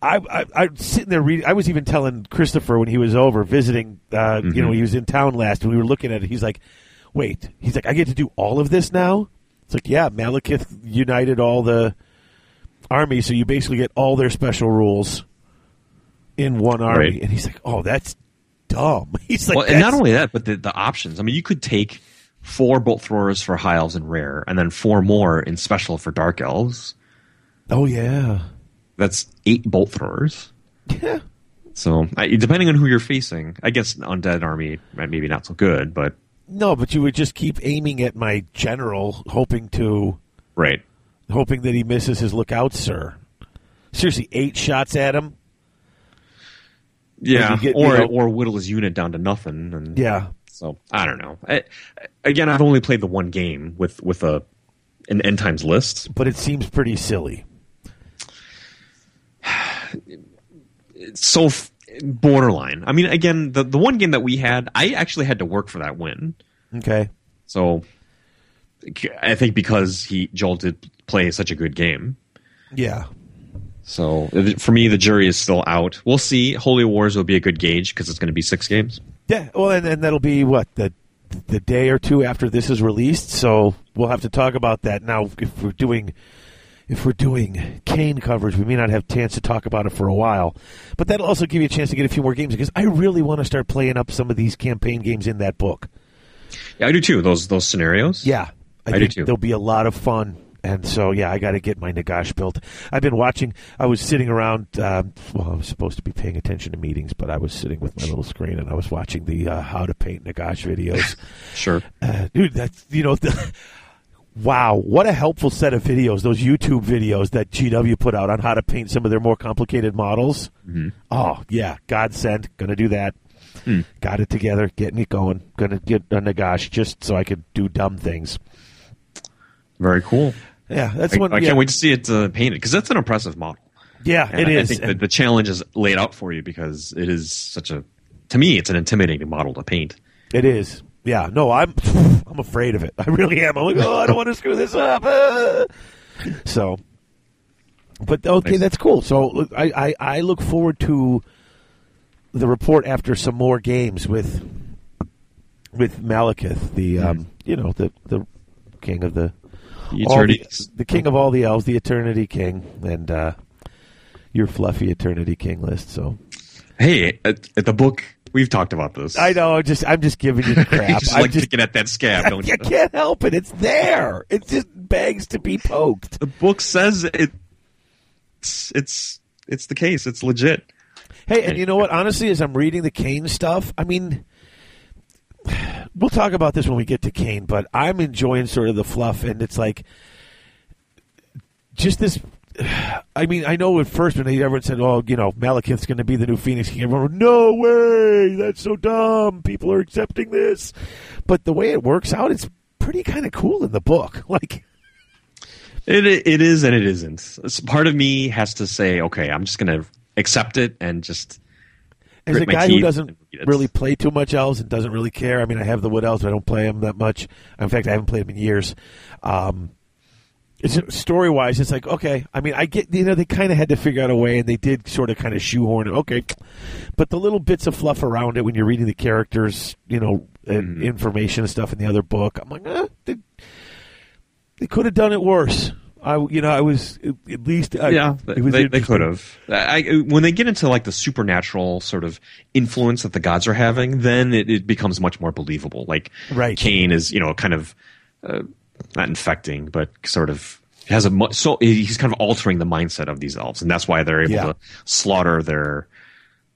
I'm sitting there reading. I was even telling Christopher when he was over visiting. Mm-hmm. He was in town last, and we were looking at it. He's like, "Wait," he's like, "I get to do all of this now." It's like, yeah, Malekith united all the army, so you basically get all their special rules in one army. Right. And he's like, oh, that's dumb. He's like, well, and not only that, but the options. I mean, you could take 4 bolt throwers for high elves and rare, and then 4 more in special for dark elves. Oh, yeah. That's 8 bolt throwers. Yeah. So, depending on who you're facing, I guess an undead army, maybe not so good, but... No, but you would just keep aiming at my general, hoping that he misses his lookout, sir. Seriously, 8 shots at him? Yeah, or whittle his unit down to nothing. And, yeah. So, I don't know. I've only played the one game with an end times list. But it seems pretty silly. It's so borderline. I mean, again, the one game that we had, I actually had to work for that win. Okay. So... I think because Joel did play such a good game. Yeah. So, for me, the jury is still out. We'll see. Holy Wars will be a good gauge because it's going to be 6 games. Yeah, well, and that'll be, what, the day or two after this is released? So, we'll have to talk about that. Now, if we're doing Kane coverage, we may not have a chance to talk about it for a while. But that'll also give you a chance to get a few more games because I really want to start playing up some of these campaign games in that book. Yeah, I do too. Those scenarios? Yeah. I think there'll be a lot of fun. And so, yeah, I got to get my Nagash built. I've been watching. I was sitting around. I was supposed to be paying attention to meetings, but I was sitting with my little screen, and I was watching the How to Paint Nagash videos. Sure. Dude, that's, wow, what a helpful set of videos, those YouTube videos that GW put out on how to paint some of their more complicated models. Mm-hmm. Oh, yeah, godsend. Going to do that. Mm. Got it together, getting it going. Going to get a Nagash just so I could do dumb things. Very cool. Yeah, that's one. I can't wait to see it painted because that's an impressive model. Yeah, and it is. I think the challenge is laid out for you because it is to me, it's an intimidating model to paint. It is. Yeah. No, I'm afraid of it. I really am. I'm like, I don't want to screw this up. So, but okay, that's cool. So I look forward to the report after some more games with Malekith, the king of the king of all the elves, the Eternity King, and your fluffy Eternity King list. So, hey, at the book we've talked about this. I know. I'm just giving you the crap. You just I'm like just picking at that scab. Don't you? I can't help it. It's there. It just begs to be poked. The book says it. It's the case. It's legit. Hey, and you know what? Honestly, as I'm reading the Kane stuff, I mean. We'll talk about this when we get to Kane, but I'm enjoying sort of the fluff, and it's like just this I mean, I know at first when everyone said, oh, you know, Malekith's going to be the new Phoenix King, everyone went, no way, that's so dumb, people are accepting this. But the way it works out, it's pretty kind of cool in the book. Like, it is and it isn't. So part of me has to say, okay, I'm just going to accept it and just... As a guy who doesn't really play too much elves and doesn't really care, I mean, I have the wood elves, but I don't play them that much. In fact, I haven't played them in years. It's story-wise, it's like, okay, I mean, I get, you know, they kind of had to figure out a way, and they did sort of kind of shoehorn it, okay. But the little bits of fluff around it when you're reading the characters, you know, and information and stuff in the other book, I'm like, they could have done it worse. They could have. When they get into like the supernatural sort of influence that the gods are having, then it becomes much more believable. Like, right. Cain is, you know, kind of not infecting, but sort of has a so he's kind of altering the mindset of these elves, and that's why they're able to slaughter their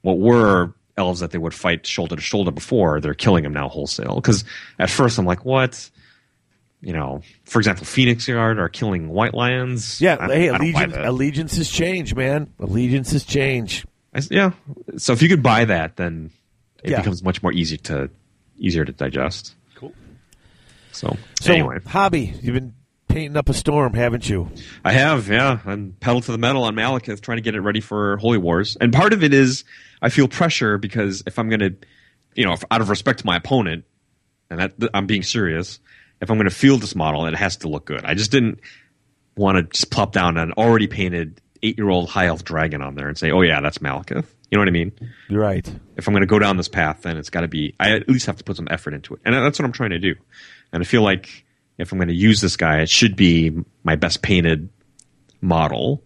what were elves that they would fight shoulder to shoulder before. They're killing them now wholesale. Because at first I'm like, what? You know, for example, Phoenix Guard are killing White Lions. Yeah, allegiances change, man. Allegiances change. So if you could buy that, then it becomes much more easier to digest. Cool. So anyway, hobby. You've been painting up a storm, haven't you? I have, yeah. I'm pedal to the metal on Malekith, trying to get it ready for Holy Wars. And part of it is I feel pressure because if I'm going to, you know, out of respect to my opponent, and that, I'm being serious. If I'm going to field this model, it has to look good. I just didn't want to just plop down an already painted 8-year-old high elf dragon on there and say, oh, yeah, that's Malekith. You know what I mean? Right. If I'm going to go down this path, then it's got to be – I at least have to put some effort into it. And that's what I'm trying to do. And I feel like if I'm going to use this guy, it should be my best painted model.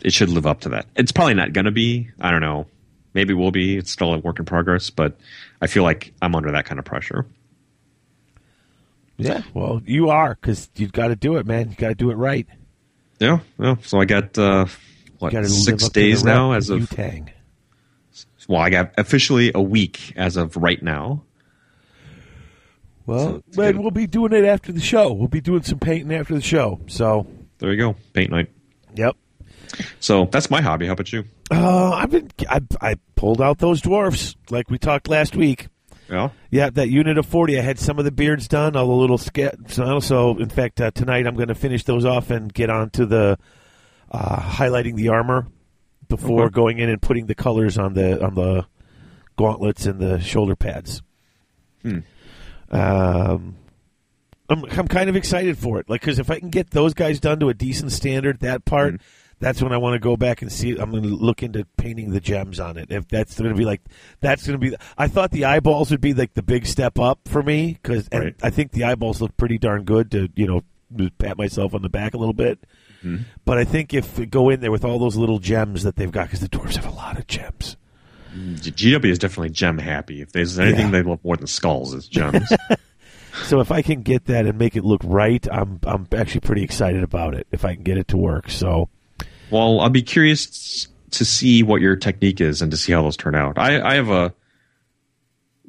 It should live up to that. It's probably not going to be. I don't know. Maybe will be. It's still a work in progress. But I feel like I'm under that kind of pressure. Yeah, well, you are, because you've got to do it, man. You've got to do it right. Yeah, well, so I got, 6 days now as of... Wu-Tang. Well, I got officially a week as of right now. Well, so man, we'll be doing it after the show. We'll be doing some painting after the show, so... There you go, paint night. Yep. So, that's my hobby. How about you? I pulled out those dwarves, like we talked last week. Yeah, that unit of 40. I had some of the beards done, all the little sketches. So, in fact, tonight I'm going to finish those off and get on to the highlighting the armor before going in and putting the colors on the gauntlets and the shoulder pads. I'm kind of excited for it, like, because if I can get those guys done to a decent standard, that part. That's when I want to go back and see. I'm going to look into painting the gems on it. If that's going to be like, that's going to be. I thought the eyeballs would be like the big step up for me because I think the eyeballs look pretty darn good. To pat myself on the back a little bit. Mm-hmm. But I think if we go in there with all those little gems that they've got, because the dwarves have a lot of gems. GW is definitely gem happy. If there's anything they love more than skulls, it's gems. So if I can get that and make it look right, I'm actually pretty excited about it. If I can get it to work, so. Well, I'll be curious to see what your technique is and to see how those turn out. I have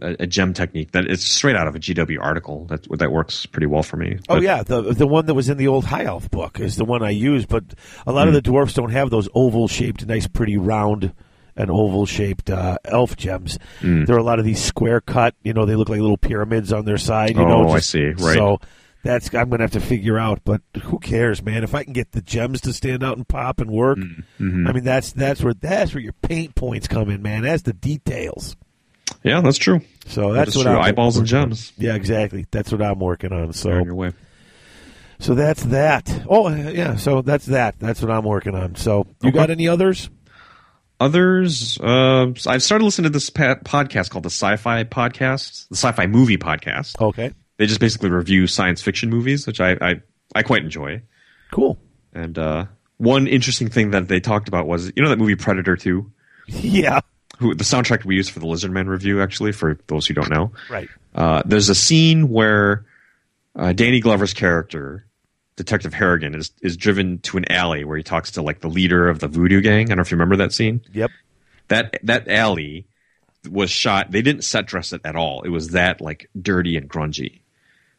a gem technique that is straight out of a GW article that works pretty well for me. But, the one that was in the old High Elf book is the one I use, but a lot of the dwarfs don't have those oval-shaped, nice, pretty round and oval-shaped elf gems. There are a lot of these square-cut, you know, they look like little pyramids on their side. I see, right. So, I'm going to have to figure out, but who cares, man? If I can get the gems to stand out and pop and work, I mean that's where your paint points come in, man. That's the details. Yeah, that's true. So that's what I'm eyeballs and gems. Yeah, exactly. That's what I'm working on. So you're on your way. So that's that. Oh yeah. So that's that. That's what I'm working on. So you got any others? Others, I've started listening to this podcast called the Sci-Fi Podcast, the Sci-Fi Movie Podcast. Okay. They just basically review science fiction movies, which I quite enjoy. Cool. And one interesting thing that they talked about was, you know that movie Predator 2? Yeah. The soundtrack we used for the Lizardman review, actually, for those who don't know. Right. There's a scene where Danny Glover's character, Detective Harrigan, is driven to an alley where he talks to like the leader of the voodoo gang. I don't know if you remember that scene. Yep. That alley was shot. They didn't set dress it at all. It was that like dirty and grungy.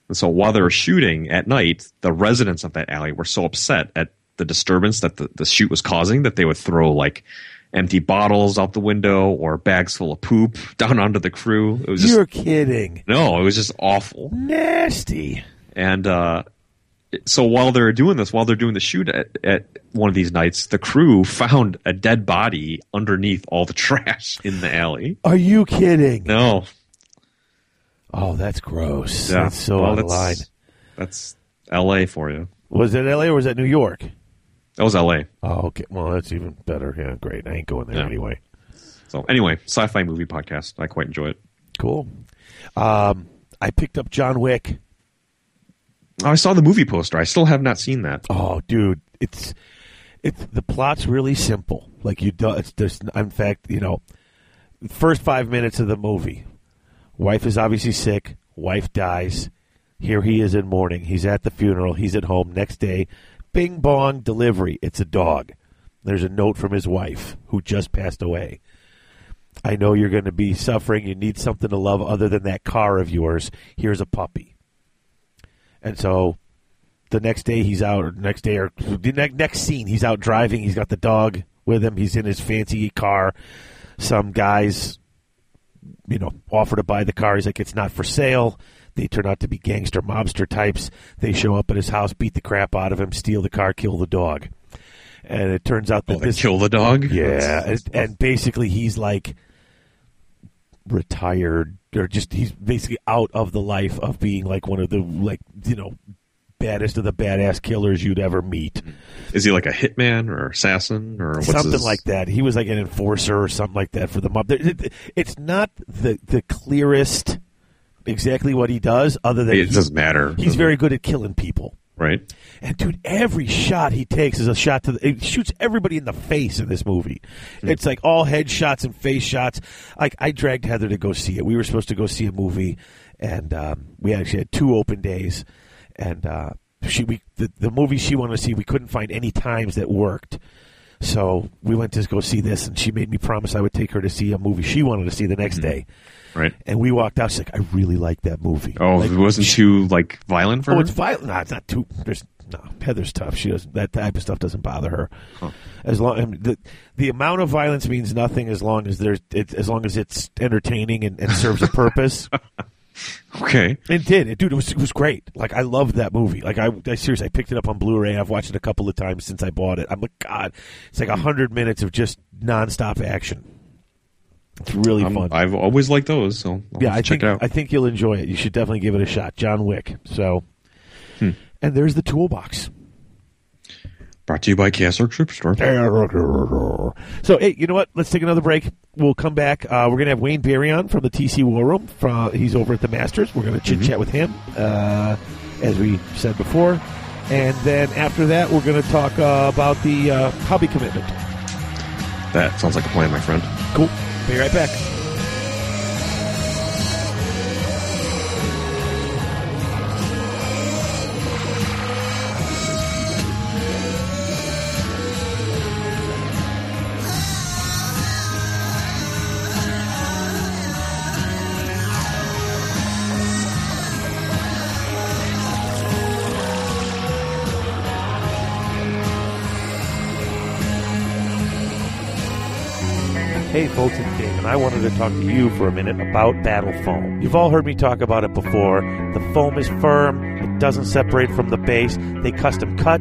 And so while they were shooting at night, the residents of that alley were so upset at the disturbance that the chute was causing, that they would throw like empty bottles out the window or bags full of poop down onto the crew. It was just, you're kidding. No, it was just awful. Nasty. And so while they're doing the shoot at one of these nights, the crew found a dead body underneath all the trash in the alley. Are you kidding? No. Oh, that's gross. Yeah. That's so out of line. That's L.A. for you. Was it L.A. or was that New York? That was L.A. Oh, okay. Well, that's even better. Yeah, great. I ain't going there anyway. So anyway, sci-fi movie podcast. I quite enjoy it. Cool. I picked up John Wick. Oh, I saw the movie poster. I still have not seen that. Oh, dude, it's the plot's really simple. Like in fact, the first 5 minutes of the movie, wife is obviously sick. Wife dies. Here he is in mourning. He's at the funeral. He's at home. Next day, bing bong delivery. It's a dog. There's a note from his wife who just passed away. I know you're going to be suffering. You need something to love other than that car of yours. Here's a puppy. And so the next day he's out, or next day, or the next scene, he's out driving. He's got the dog with him. He's in his fancy car. Some guys, offer to buy the car. He's like, it's not for sale. They turn out to be gangster mobster types. They show up at his house, beat the crap out of him, steal the car, kill the dog. And it turns out that they kill the dog? Yeah. And basically he's like retired. Or just he's basically out of the life of being like one of the baddest of the badass killers you'd ever meet. Is he like a hitman or assassin or what's something like that? He was like an enforcer or something like that for the mob. It's not the clearest exactly what he does, other than it doesn't matter. He's very good at killing people, right? And dude, every shot he takes is a shot it shoots everybody in the face in this movie. Mm-hmm. It's like all head shots and face shots. Like I dragged Heather to go see it. We were supposed to go see a movie, and we actually had 2 open days. And the movie she wanted to see, we couldn't find any times that worked. So we went to go see this, and she made me promise I would take her to see a movie she wanted to see the next day. Right. And we walked out. She's like, I really like that movie. Oh, like, it wasn't too like violent for her? Oh, it's violent. No, it's not too. Heather's tough. She doesn't. That type of stuff doesn't bother her. Huh. As long the amount of violence means nothing, as long as it's entertaining and serves a purpose. Okay. It did. It was great. Like, I loved that movie. Like, I seriously, I picked it up on Blu-ray. I've watched it a couple of times since I bought it. I'm like, God, it's like 100 minutes of just nonstop action. It's really fun. I've always liked those, so check it out. I think you'll enjoy it. You should definitely give it a shot. John Wick. So, And there's the Toolbox. Brought to you by Castle Troop Store. So, hey, you know what? Let's take another break. We'll come back. We're going to have Wayne Berry on from the TC War Room. He's over at the Masters. We're going to chit-chat with him, as we said before. And then after that, we're going to talk about the hobby commitment. That sounds like a plan, my friend. Cool. Be right back. Hey folks, it's Dave, and I wanted to talk to you for a minute about Battle Foam. You've all heard me talk about it before. The foam is firm, it doesn't separate from the base. They custom cut,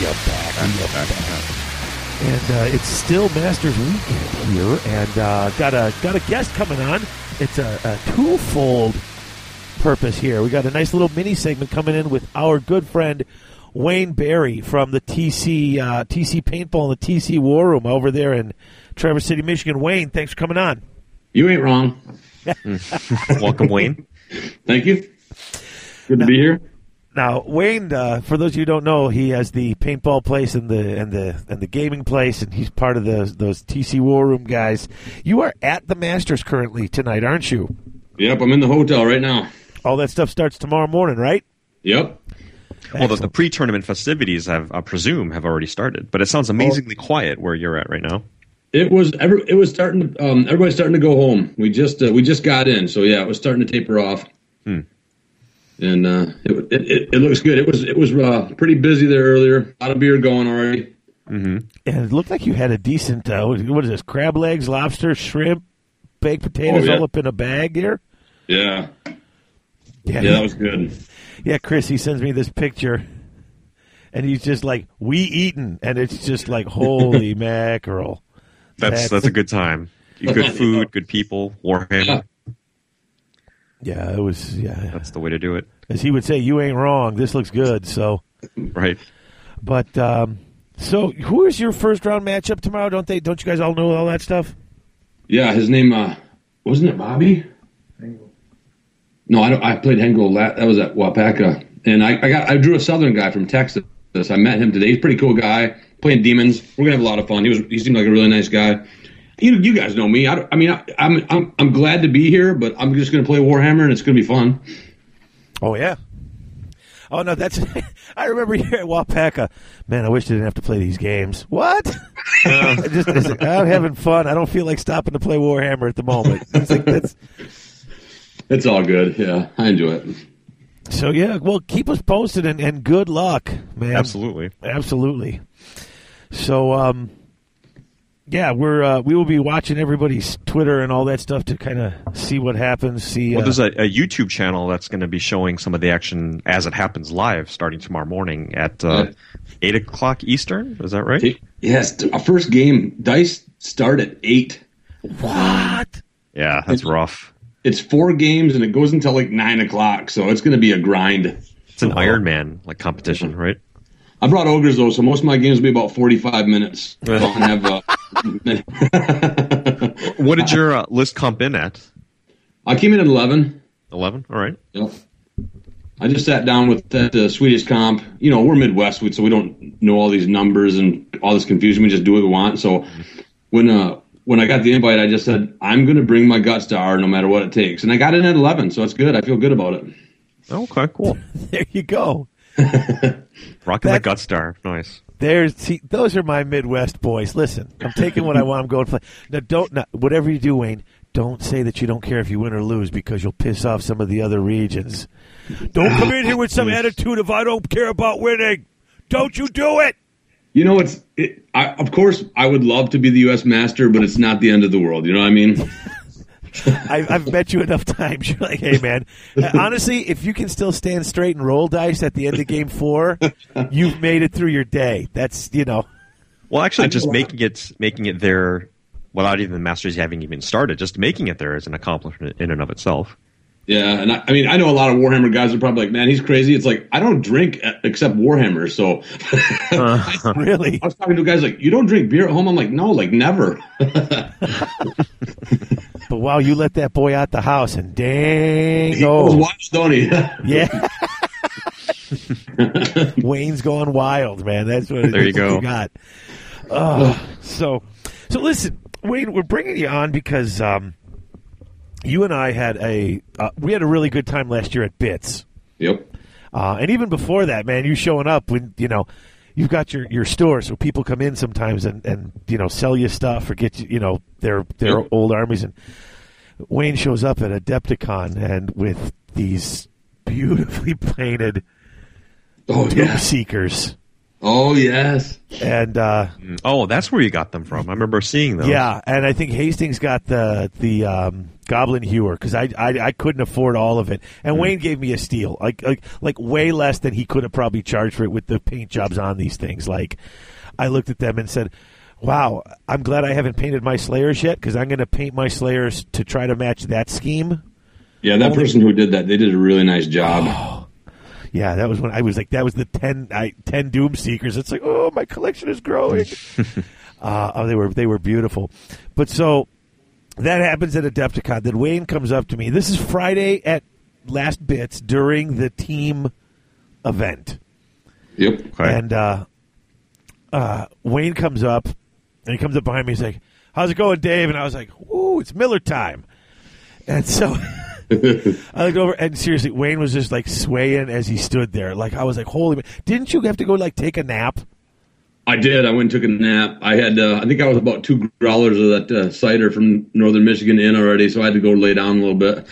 We are back. And it's still Masters Weekend here, and got a guest coming on. It's a twofold purpose here. We got a nice little mini segment coming in with our good friend Wayne Barry from the TC Paintball and the TC War Room over there in Traverse City, Michigan. Wayne, thanks for coming on. You ain't wrong. Welcome, Wayne. Thank you. Good to be here. Now, Wayne, for those of you who don't know, he has the paintball place and the gaming place, and he's part of those TC War Room guys. You are at the Masters currently tonight, aren't you? Yep, I'm in the hotel right now. All that stuff starts tomorrow morning, right? Yep. Excellent. Well, the pre-tournament festivities, I presume, have already started, but it sounds amazingly quiet where you're at right now. It was starting. Everybody's starting to go home. We just got in, so yeah, it was starting to taper off. Hmm. And it looks good. It was pretty busy there earlier. A lot of beer going already. Mm-hmm. And it looked like you had a decent what is this? Crab legs, lobster, shrimp, baked potatoes, all up in a bag there. Yeah, that was good. Yeah, Chris, he sends me this picture, and he's just like, "We eatin'," and it's just like, "Holy mackerel!" That's a good time. Good food, good people, Warhammer. Yeah, it was. Yeah, that's the way to do it. As he would say, "You ain't wrong. This looks good." So, right. But so, who is your first round matchup tomorrow? Don't you guys all know all that stuff? Yeah, his name wasn't it Bobby? No, I played Hengel. That was at Wapaka, and I drew a Southern guy from Texas. I met him today. He's a pretty cool guy. Playing demons, we're gonna have a lot of fun. He seemed like a really nice guy. You guys know me. I'm glad to be here, but I'm just gonna play Warhammer, and it's gonna be fun. Oh yeah. Oh no, that's. I remember here at Wapaka. Man, I wish I didn't have to play these games. What? I'm having fun. I don't feel like stopping to play Warhammer at the moment. It's like that's. It's all good. Yeah, I enjoy it. So, yeah, well, keep us posted, and good luck, man. Absolutely. So, yeah, we will be watching everybody's Twitter and all that stuff to kind of see what happens. Well, there's a YouTube channel that's going to be showing some of the action as it happens live starting tomorrow morning at 8 o'clock Eastern. Is that right? Yes. Our first game, dice start at 8. What? Yeah, that's rough. It's 4 games, and it goes until, 9 o'clock, so it's going to be a grind. It's an Ironman, competition, right? I brought ogres, though, so most of my games will be about 45 minutes. I don't have, What did your list comp in at? I came in at 11. 11? All right. Yep. I just sat down with that Swedish comp. You know, we're Midwest, so we don't know all these numbers and all this confusion. We just do what we want, so When I got the invite, I just said, I'm going to bring my guts to R no matter what it takes. And I got in at 11, so it's good. I feel good about it. Okay, cool. There you go. Rocking the gut star. Nice. Those are my Midwest boys. Listen, I'm taking what I want. I'm going to play. Now, whatever you do, Wayne, don't say that you don't care if you win or lose because you'll piss off some of the other regions. Don't come in here with some attitude of I don't care about winning. Don't you do it. You know, of course, I would love to be the U.S. master, but it's not the end of the world. You know what I mean? I've met you enough times. You're like, hey, man, honestly, if you can still stand straight and roll dice at the end of game 4, you've made it through your day. That's, Well, actually, just making it there without even the Masters having even started, just making it there is an accomplishment in and of itself. Yeah, and I know a lot of Warhammer guys are probably like, man, he's crazy. It's like, I don't drink except Warhammer, so. Really? I was talking to guys like, you don't drink beer at home? I'm like, no, never. But wow, you let that boy out the house, and dang. He goes wild, don't he? Yeah. Wayne's going wild, man. That's what you got. So listen, Wayne, we're bringing you on because you and I had a really good time last year at BITS. Yep. And even before that, man, you showing up when, you've got your store, so people come in sometimes and sell you stuff or get you, their old armies. And Wayne shows up at Adepticon and with these beautifully painted Doom Seekers. Oh, yes. And that's where you got them from. I remember seeing them. Yeah, and I think Hastings got the Goblin Hewer because I couldn't afford all of it. And Wayne gave me a steal, like way less than he could have probably charged for it with the paint jobs on these things. Like, I looked at them and said, wow, I'm glad I haven't painted my Slayers yet because I'm going to paint my Slayers to try to match that scheme. Yeah, that person who did that, they did a really nice job. Oh. Yeah, that was when I was like, that was the 10 Doom Seekers. It's like, oh, my collection is growing. They were beautiful. But so that happens at Adepticon. Then Wayne comes up to me. This is Friday at Last Bits during the team event. Yep. Okay. And Wayne comes up, and he comes up behind me. He's like, how's it going, Dave? And I was like, ooh, it's Miller time. And so... I looked over, and seriously, Wayne was just like swaying as he stood there. Like, I was like, holy man. Didn't you have to go like take a nap? I did. I went and took a nap. I had, I think I was about 2 growlers of that cider from Northern Michigan in already, so I had to go lay down a little bit.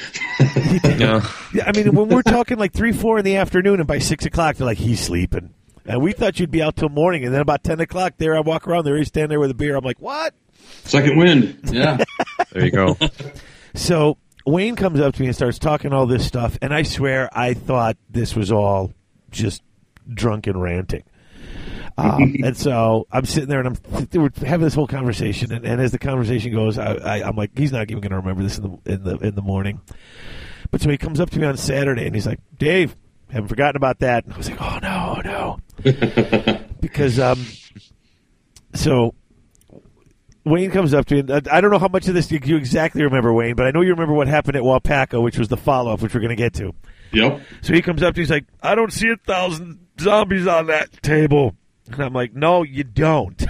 Yeah, I mean, when we're talking like 3, 4 in the afternoon, and by 6 o'clock, they're like, he's sleeping. And we thought you'd be out till morning, and then about 10 o'clock, there I walk around there, he's standing there with a beer. I'm like, what? Second wind. Yeah. There you go. So... Wayne comes up to me and starts talking all this stuff, and I swear I thought this was all just drunken ranting. And so I'm sitting there, and we're having this whole conversation, and as the conversation goes, I'm like, he's not even going to remember this in the morning. But so he comes up to me on Saturday, and he's like, Dave, haven't forgotten about that. And I was like, oh, no, no. Because Wayne comes up to me. And I don't know how much of this you exactly remember, Wayne, but I know you remember what happened at Waupaca, which was the follow-up, which we're going to get to. Yep. So he comes up to me. He's like, I don't see 1,000 zombies on that table. And I'm like, no, you don't.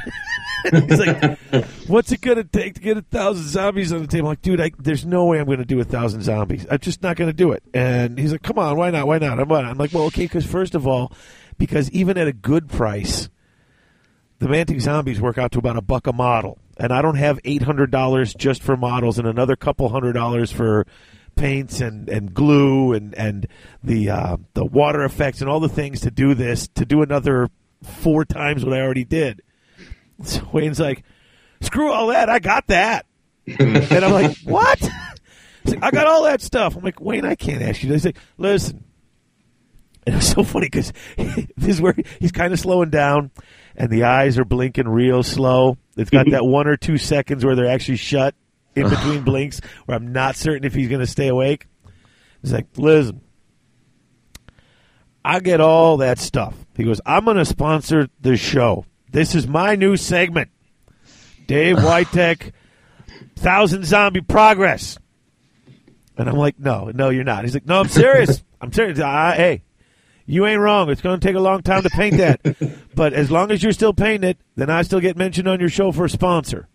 He's like, what's it going to take to get 1,000 zombies on the table? I'm like, dude, there's no way I'm going to do 1,000 zombies. I'm just not going to do it. And he's like, come on, why not? Why not? I'm like, well, okay, because first of all, because even at a good price, the Mantic Zombies work out to about $1 a model. And I don't have $800 just for models and another couple $100s for paints and glue and the water effects and all the things to do this, to do another 4 times what I already did. So Wayne's like, screw all that. I got that. And I'm like, what? He's like, I got all that stuff. I'm like, Wayne, I can't ask you. He's like, listen. And it was so funny because this is where he's kind of slowing down. And the eyes are blinking real slow. It's got that 1 or 2 seconds where they're actually shut in between blinks where I'm not certain if he's going to stay awake. He's like, listen, I get all that stuff. He goes, I'm going to sponsor the show. This is my new segment. Dave Witek, 1,000 Zombie Progress. And I'm like, no, you're not. He's like, no, I'm serious. I'm serious. Hey. You ain't wrong. It's going to take a long time to paint that. But as long as you're still painting it, then I still get mentioned on your show for a sponsor.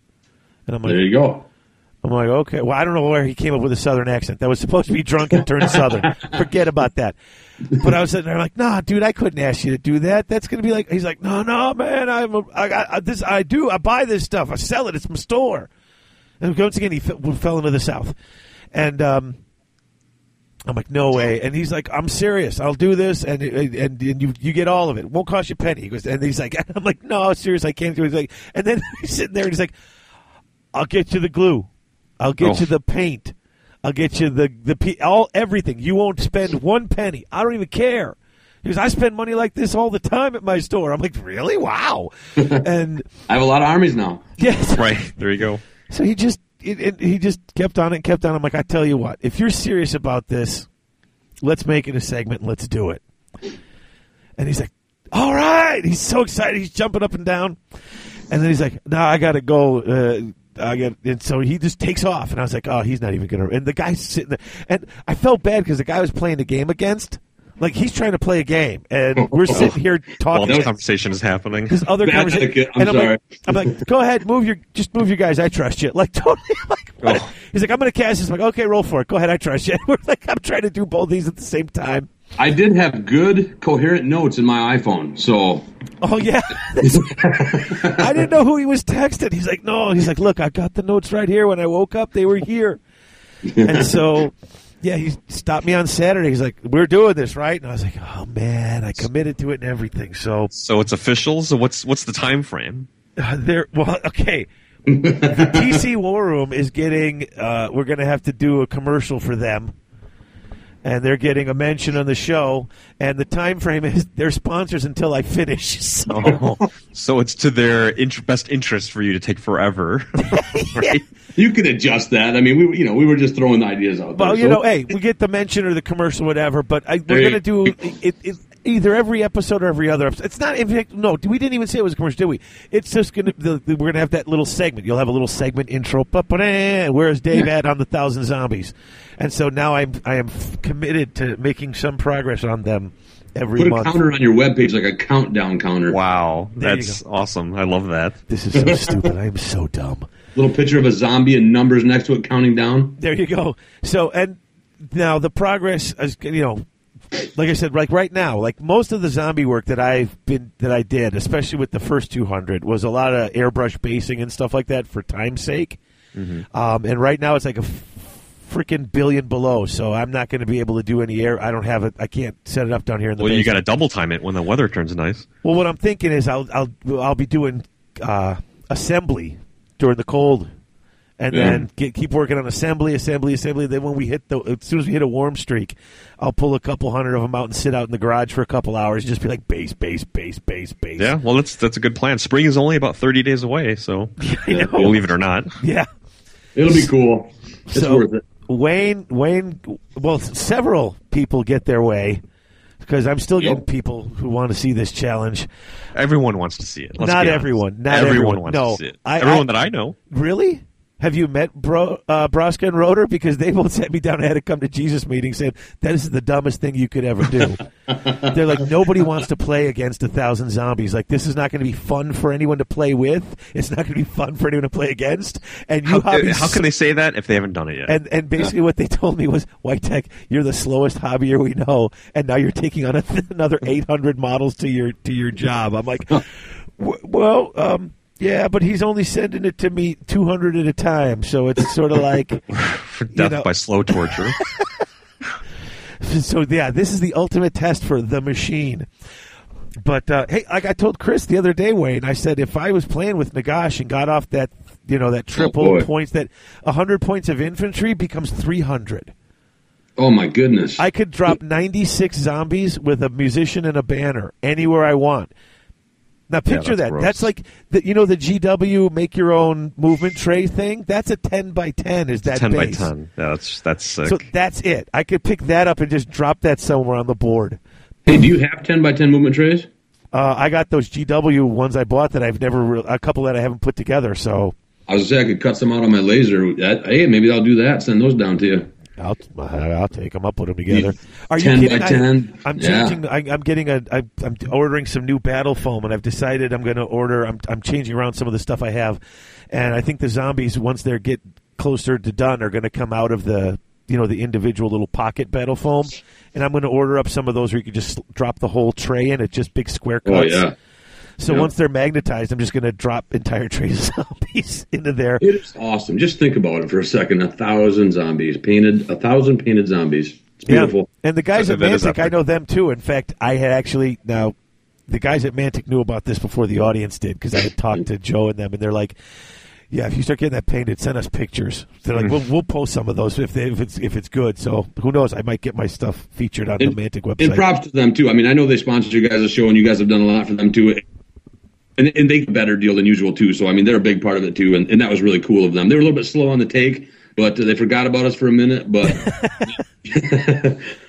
And I'm like, there you go. I'm like, okay. Well, I don't know where he came up with a Southern accent. That was supposed to be drunk and turned Southern. Forget about that. But I was sitting there like, nah, dude, I couldn't ask you to do that. That's going to be like, he's like, no, man. I do. I buy this stuff. I sell it. It's my store. And once again, he fell into the South. And, I'm like, no way. And he's like, I'm serious. I'll do this, and you get all of it. It won't cost you a penny. He goes, and he's like, I'm like, no, serious, I can't do it. He's like, and then he's sitting there, and he's like, I'll get you the glue. I'll get you the paint. I'll get you everything. You won't spend 1 penny. I don't even care. He goes, I spend money like this all the time at my store. I'm like, really? Wow. And I have a lot of armies now. Yes. Right. There you go. So he just... he just kept on and kept on. I'm like, I tell you what, if you're serious about this, let's make it a segment and let's do it. And he's like, all right. He's so excited. He's jumping up and down. And then he's like, no, I got to go. And so he just takes off. And I was like, oh, he's not even going to. And the guy's sitting there. And I felt bad because the guy I was playing the game against, like, he's trying to play a game, and we're sitting here talking. Well, this conversation is happening. This other conversation. I'm like, go ahead, move your guys. I trust you. Like, totally. Like, what? He's like, I'm going to cast this. I'm like, okay, roll for it. Go ahead, I trust you. We're like, I'm trying to do both these at the same time. I did have good, coherent notes in my iPhone, so. Oh, yeah. I didn't know who he was texting. He's like, no. He's like, look, I got the notes right here. When I woke up, they were here. And so... Yeah, he stopped me on Saturday. He's like, we're doing this, right? And I was like, oh, man, I committed to it and everything. So it's official? So what's the time frame? Okay. The DC War Room is getting we're going to have to do a commercial for them. And they're getting a mention on the show. And the time frame is they're sponsors until I finish. So it's to their best interest for you to take forever. Right? Yeah. You could adjust that. I mean, we were just throwing ideas out there. Well, hey, we get the mention or the commercial, whatever. But we're going to do it either every episode or every other episode. It's not. In fact, no, we didn't even say it was a commercial, did we? It's just going to. We're going to have that little segment. You'll have a little segment intro. Where's Dave at on the 1,000 Zombies? And so now I am committed to making some progress on them every month. Put a counter on your webpage, like a countdown counter. Wow, that's awesome. I love that. This is so stupid. I am so dumb. Little picture of a zombie and numbers next to it counting down. There you go. So, and now the progress is, like I said, like right now, like most of the zombie work that I did, especially with the first 200, was a lot of airbrush basing and stuff like that for time's sake. Mm-hmm. And right now it's like a freaking billion below, so I'm not going to be able to do any air. I don't have it. I can't set it up down here in the basement. You got to double time it when the weather turns nice. Well, what I'm thinking is I'll be doing assembly during the cold, and then keep working on assembly. Then when we as soon as we hit a warm streak, I'll pull a couple hundred of them out and sit out in the garage for a couple hours. And just be like base. Yeah, well, that's a good plan. Spring is only about 30 days away, so believe it or not, it'll be cool. It's worth it. Wayne, well, several people get their way, because I'm still getting people who want to see this challenge. Everyone wants to see it. Not everyone wants to see it. Everyone that I know. Really? Have you met Broska and Roeder? Because they both sat me down. I had a come to Jesus meeting saying, that is the dumbest thing you could ever do. They're like, nobody wants to play against 1,000 zombies. Like, this is not going to be fun for anyone to play with. It's not going to be fun for anyone to play against. And how can they say that if they haven't done it yet? And basically what they told me was, White Tech, you're the slowest hobbyer we know, and now you're taking on another 800 models to your job. I'm like, yeah, but he's only sending it to me 200 at a time, so it's sort of like for death by slow torture. So yeah, this is the ultimate test for the machine. But hey, like I told Chris the other day, Wayne, I said if I was playing with Nagash and got off that that triple points, that 100 points of infantry becomes 300. Oh, my goodness. I could drop 96 zombies with a musician and a banner anywhere I want. Now, picture that. Gross. That's like, the GW make-your-own movement tray thing. That's a 10 by 10 is that 10 base. 10 by 10. No, that's sick. So that's it. I could pick that up and just drop that somewhere on the board. Hey, do you have 10 by 10 movement trays? I got those GW ones I bought that I've never a couple that I haven't put together. So I was going to say I could cut some out on my laser. Hey, maybe I'll do that. Send those down to you. I'll take them up, put them together. Are you 10 by 10. I'm changing. Yeah. I'm ordering some new battle foam, and I've decided I'm going to order. I'm changing around some of the stuff I have, and I think the zombies once they get closer to done are going to come out of the the individual little pocket battle foam, and I'm going to order up some of those where you can just drop the whole tray in. It's just big square cuts. Oh, yeah. So once they're magnetized, I'm just going to drop entire trays of zombies into there. It is awesome. Just think about it for a second. 1,000 zombies painted. 1,000 painted zombies. It's beautiful. Yeah. And the guys at Mantic, I know them too. In fact, I had actually the guys at Mantic knew about this before the audience did, because I had talked to Joe and them, and they're like, "Yeah, if you start getting that painted, send us pictures." They're like, "We'll post some of those if it's good." So who knows? I might get my stuff featured on the Mantic website. And props to them too. I mean, I know they sponsored you guys' show, and you guys have done a lot for them too. And they get a better deal than usual, too. So, I mean, they're a big part of it, too. And that was really cool of them. They were a little bit slow on the take, but they forgot about us for a minute. But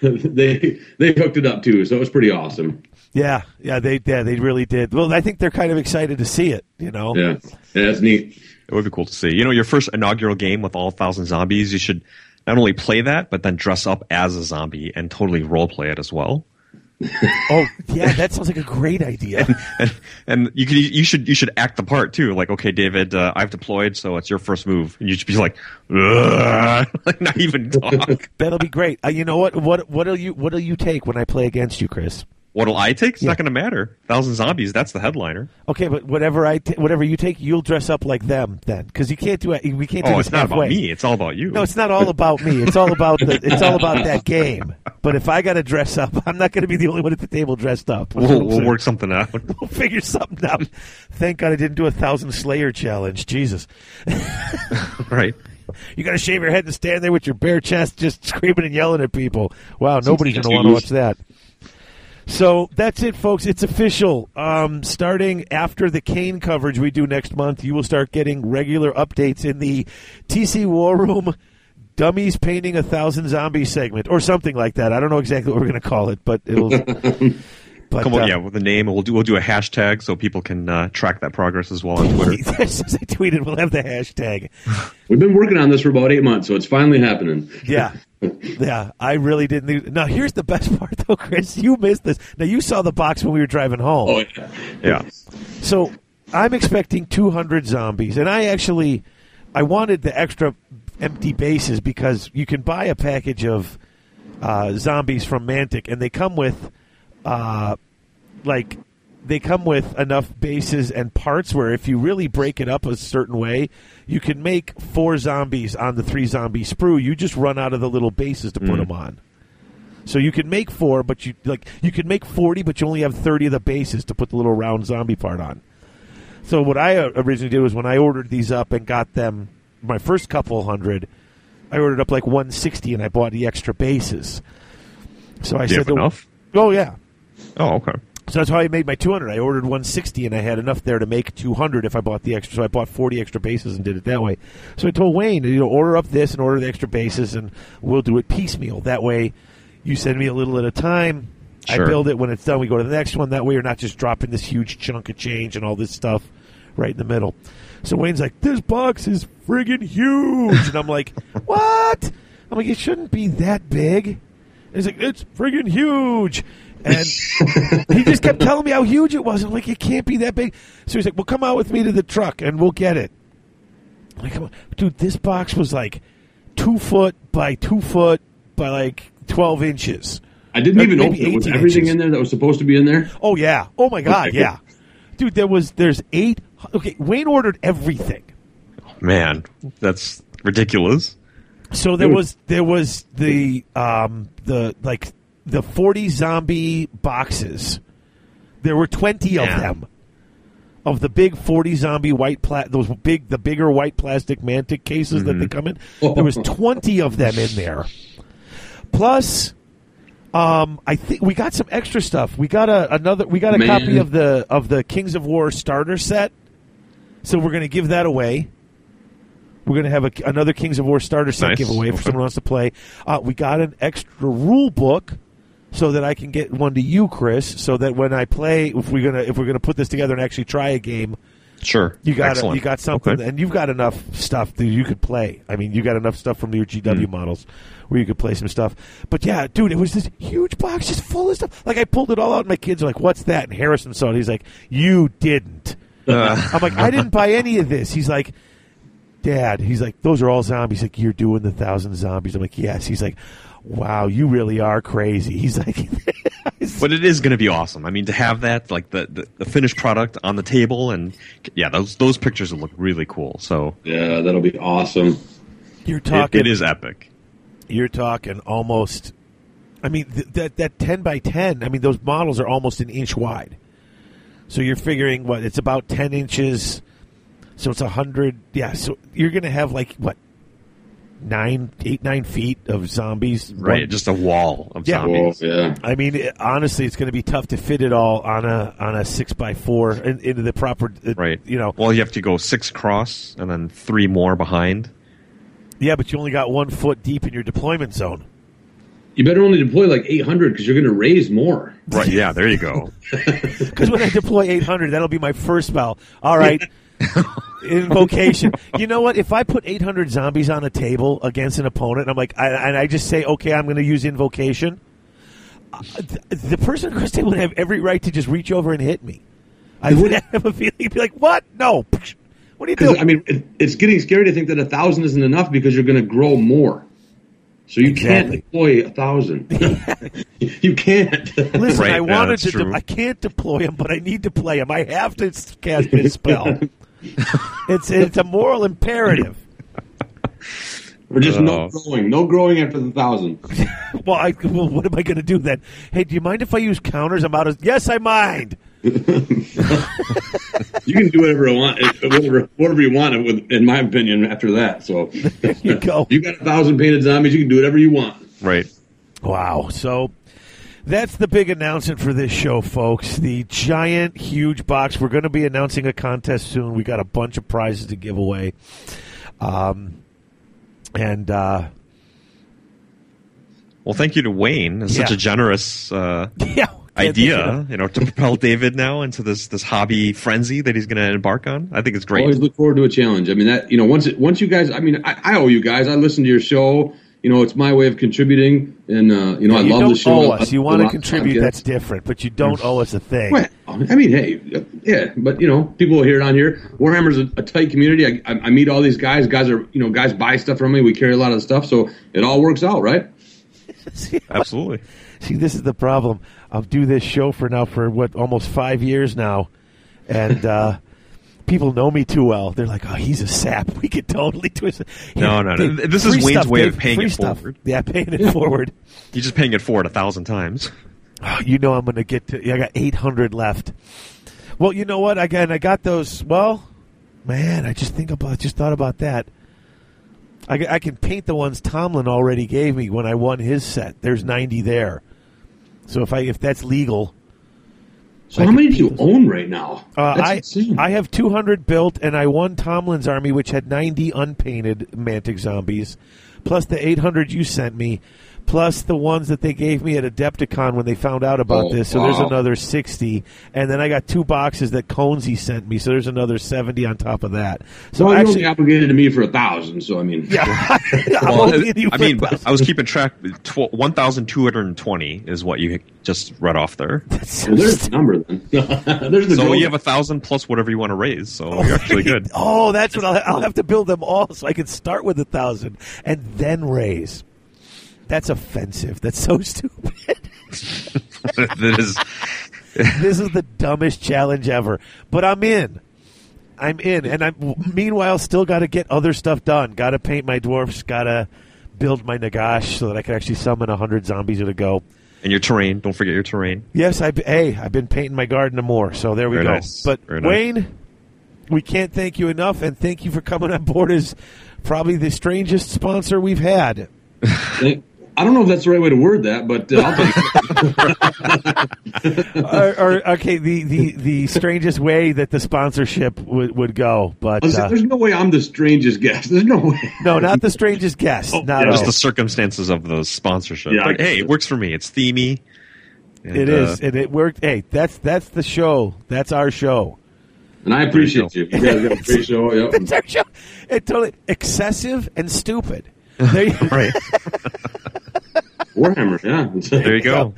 they hooked it up, too. So it was pretty awesome. Yeah, they really did. Well, I think they're kind of excited to see it, Yeah, that's neat. It would be cool to see. Your first inaugural game with all 1,000 zombies, you should not only play that, but then dress up as a zombie and totally role play it as well. Oh yeah, that sounds like a great idea. And you should act the part too. Like, okay, David, I've deployed, so it's your first move. And you should be like, not even talk. That'll be great. You know what? What'll you take when I play against you, Chris? What'll I take? It's not going to matter. 1,000 Zombies, that's the headliner. Okay, but whatever you take, you'll dress up like them then, because you can't do it. We can't do it. Oh, it's not about me. It's all about you. No, it's not all about me. It's all about that game. But if I got to dress up, I'm not going to be the only one at the table dressed up. We'll work something out. We'll figure something out. Thank God I didn't do a 1,000 Slayer challenge. Jesus. Right. You got to shave your head and stand there with your bare chest, just screaming and yelling at people. Wow, nobody's going to want to watch that. So that's it, folks. It's official. Starting after the Kane coverage we do next month, you will start getting regular updates in the TC War Room Dummies Painting 1,000 Zombies segment or something like that. I don't know exactly what we're going to call it, but it'll... Come on, with the name. We'll do a hashtag so people can track that progress as well on Twitter. Since I tweeted, we'll have the hashtag. We've been working on this for about 8 months, so it's finally happening. Yeah. Yeah, I really didn't. Now, here's the best part, though, Chris. You missed this. Now, you saw the box when we were driving home. Oh, yeah. So I'm expecting 200 zombies, and I wanted the extra empty bases because you can buy a package of zombies from Mantic, and they come with enough bases and parts where if you really break it up a certain way, you can make 4 zombies on the 3 zombie sprue. You just run out of the little bases to put them on. So you can make 4, but you can make 40, but you only have 30 of the bases to put the little round zombie part on. So what I originally did was when I ordered these up and got them, my first couple hundred, I ordered up like 160 and I bought the extra bases. So I said, enough? Oh, yeah. Oh, okay. So that's how I made my 200. I ordered 160, and I had enough there to make 200 if I bought the extra. So I bought 40 extra bases and did it that way. So I told Wayne, order up this and order the extra bases, and we'll do it piecemeal. That way you send me a little at a time. Sure. I build it. When it's done, we go to the next one. That way you're not just dropping this huge chunk of change and all this stuff right in the middle. So Wayne's like, this box is friggin' huge. And I'm like, what? I'm like, it shouldn't be that big. And he's like, it's friggin' huge. And he just kept telling me how huge it was. I'm like, it can't be that big. So he's like, well, come out with me to the truck, and we'll get it. I'm like, come on. Dude, this box was like 2 foot by 2 foot by like 12 inches. I didn't even open it. Was everything in there that was supposed to be in there? Oh, yeah. Oh, my God, okay. Yeah. Dude, there's 8. Okay, Wayne ordered everything. Oh, man, that's ridiculous. So there was the 40 zombie boxes. There were 20 of them, of the big 40 zombie white the bigger white plastic Mantic cases that they come in. There was 20 of them in there. Plus, I think we got some extra stuff. We got a copy of the Kings of War starter set. So we're going to give that away. We're going to have another Kings of War starter set giveaway for someone who wants to play. We got an extra rule book. So that I can get one to you, Chris. So that when I play, if we're gonna put this together and actually try a game, sure, you got something, okay. And you've got enough stuff that you could play. I mean, you got enough stuff from your GW models where you could play some stuff. But yeah, dude, it was this huge box just full of stuff. Like I pulled it all out, and my kids are like, "What's that?" And Harrison saw it. He's like, "You didn't." I'm like, "I didn't buy any of this." He's like, "Dad," he's like, "Those are all zombies." He's like, "You're doing the 1,000 zombies." I'm like, "Yes." He's like, "Wow, you really are crazy." He's like, but it is going to be awesome. I mean, to have that, like the finished product on the table, and yeah, those pictures will look really cool. So yeah, that'll be awesome. You're talking. It is epic. You're talking almost. I mean, that 10 by 10. I mean, those models are almost an inch wide. So you're figuring what? It's about 10 inches. So it's 100. Yeah. So you're going to have like what? 9 feet of zombies. Right, just a wall of zombies. Yeah. I mean, honestly, it's going to be tough to fit it all on a 6x4 into the proper. Right. You know. Well, you have to go 6 across and then 3 more behind. Yeah, but you only got 1 foot deep in your deployment zone. You better only deploy like 800 because you're going to raise more. Right. Yeah. There you go. Because when I deploy 800, that'll be my first spell. All right. Invocation. You know what? If I put 800 zombies on a table against an opponent, I'm like, I just say, okay, I'm going to use invocation. The person across the table would have every right to just reach over and hit me. I would have a feeling. He'd be like, what? No. What are you doing? I mean, it's getting scary to think that 1,000 isn't enough because you're going to grow more. So you can't deploy 1,000. You can't. Listen, right, I wanted to. I can't deploy them, but I need to play them. I have to cast my spell. It's a moral imperative. Or just no growing after the 1,000. Well, what am I going to do then? Hey, do you mind if I use counters? I'm out of. Yes, I mind. You can do whatever I want, whatever you want. In my opinion, after that, so there you go. You got 1,000 painted zombies. You can do whatever you want. Right. Wow. So that's the big announcement for this show, folks. The giant, huge box. We're going to be announcing a contest soon. We got a bunch of prizes to give away. Well, thank you to Wayne. It's such a generous idea, to propel David now into this hobby frenzy that he's going to embark on. I think it's great. I always look forward to a challenge. I mean, that once you guys, I owe you guys. I listen to your show. It's my way of contributing, and I love the show. You don't owe us. You want to contribute? That's different, but you don't owe us a thing. Well, I mean, hey, yeah, but people will hear it on here. Warhammer's a tight community. I meet all these guys. Guys are guys buy stuff from me. We carry a lot of stuff, so it all works out, right? Absolutely. See, this is the problem. I'll do this show for almost 5 years now, and. People know me too well. They're like, oh, he's a sap. We could totally twist it. No. This is Wayne's way of paying it forward. Yeah, paying it forward. You're just paying it forward 1,000 times. Oh, I'm going to get to – I got 800 left. Well, you know what? Again, I got those – well, man, I just thought about that. I can paint the ones Tomlin already gave me when I won his set. There's 90 there. So if that's legal – So how many do you own right now? I have 200 built, and I won Tomlin's army, which had 90 unpainted Mantic zombies, plus the 800 you sent me, plus the ones that they gave me at Adepticon when they found out about this. So there's another 60, and then I got two boxes that Conesy sent me. So there's another 70 on top of that. So you're only obligated to me for 1,000. So I mean, yeah. I was keeping track. 1,220 is what you just read off there. Well, there's the number then. You have 1,000 plus whatever you want to raise. So you're actually good. That's what I'll have to build them all, so I can start with 1,000 and then raise. That's offensive. That's so stupid. This is the dumbest challenge ever. But I'm in. And meanwhile, still got to get other stuff done. Got to paint my dwarfs. Got to build my Nagash so that I can actually summon 100 zombies at a go. And your terrain. Don't forget your terrain. Yes, I've been painting my garden more. So there we go. Nice. But Wayne, we can't thank you enough. And thank you for coming on board as probably the strangest sponsor we've had. I don't know if that's the right way to word that, but I'll the strangest way that the sponsorship would go. But there's no way I'm the strangest guest. There's no way. No, not the strangest guest. Just the circumstances of the sponsorship. Yeah, it works for me. It's themey. And, it is, and it worked. Hey, that's the show. That's our show. And I appreciate you. You guys got a great show. Yep. That's our show. It's totally excessive and stupid. There you right. Warhammer, yeah. There you go.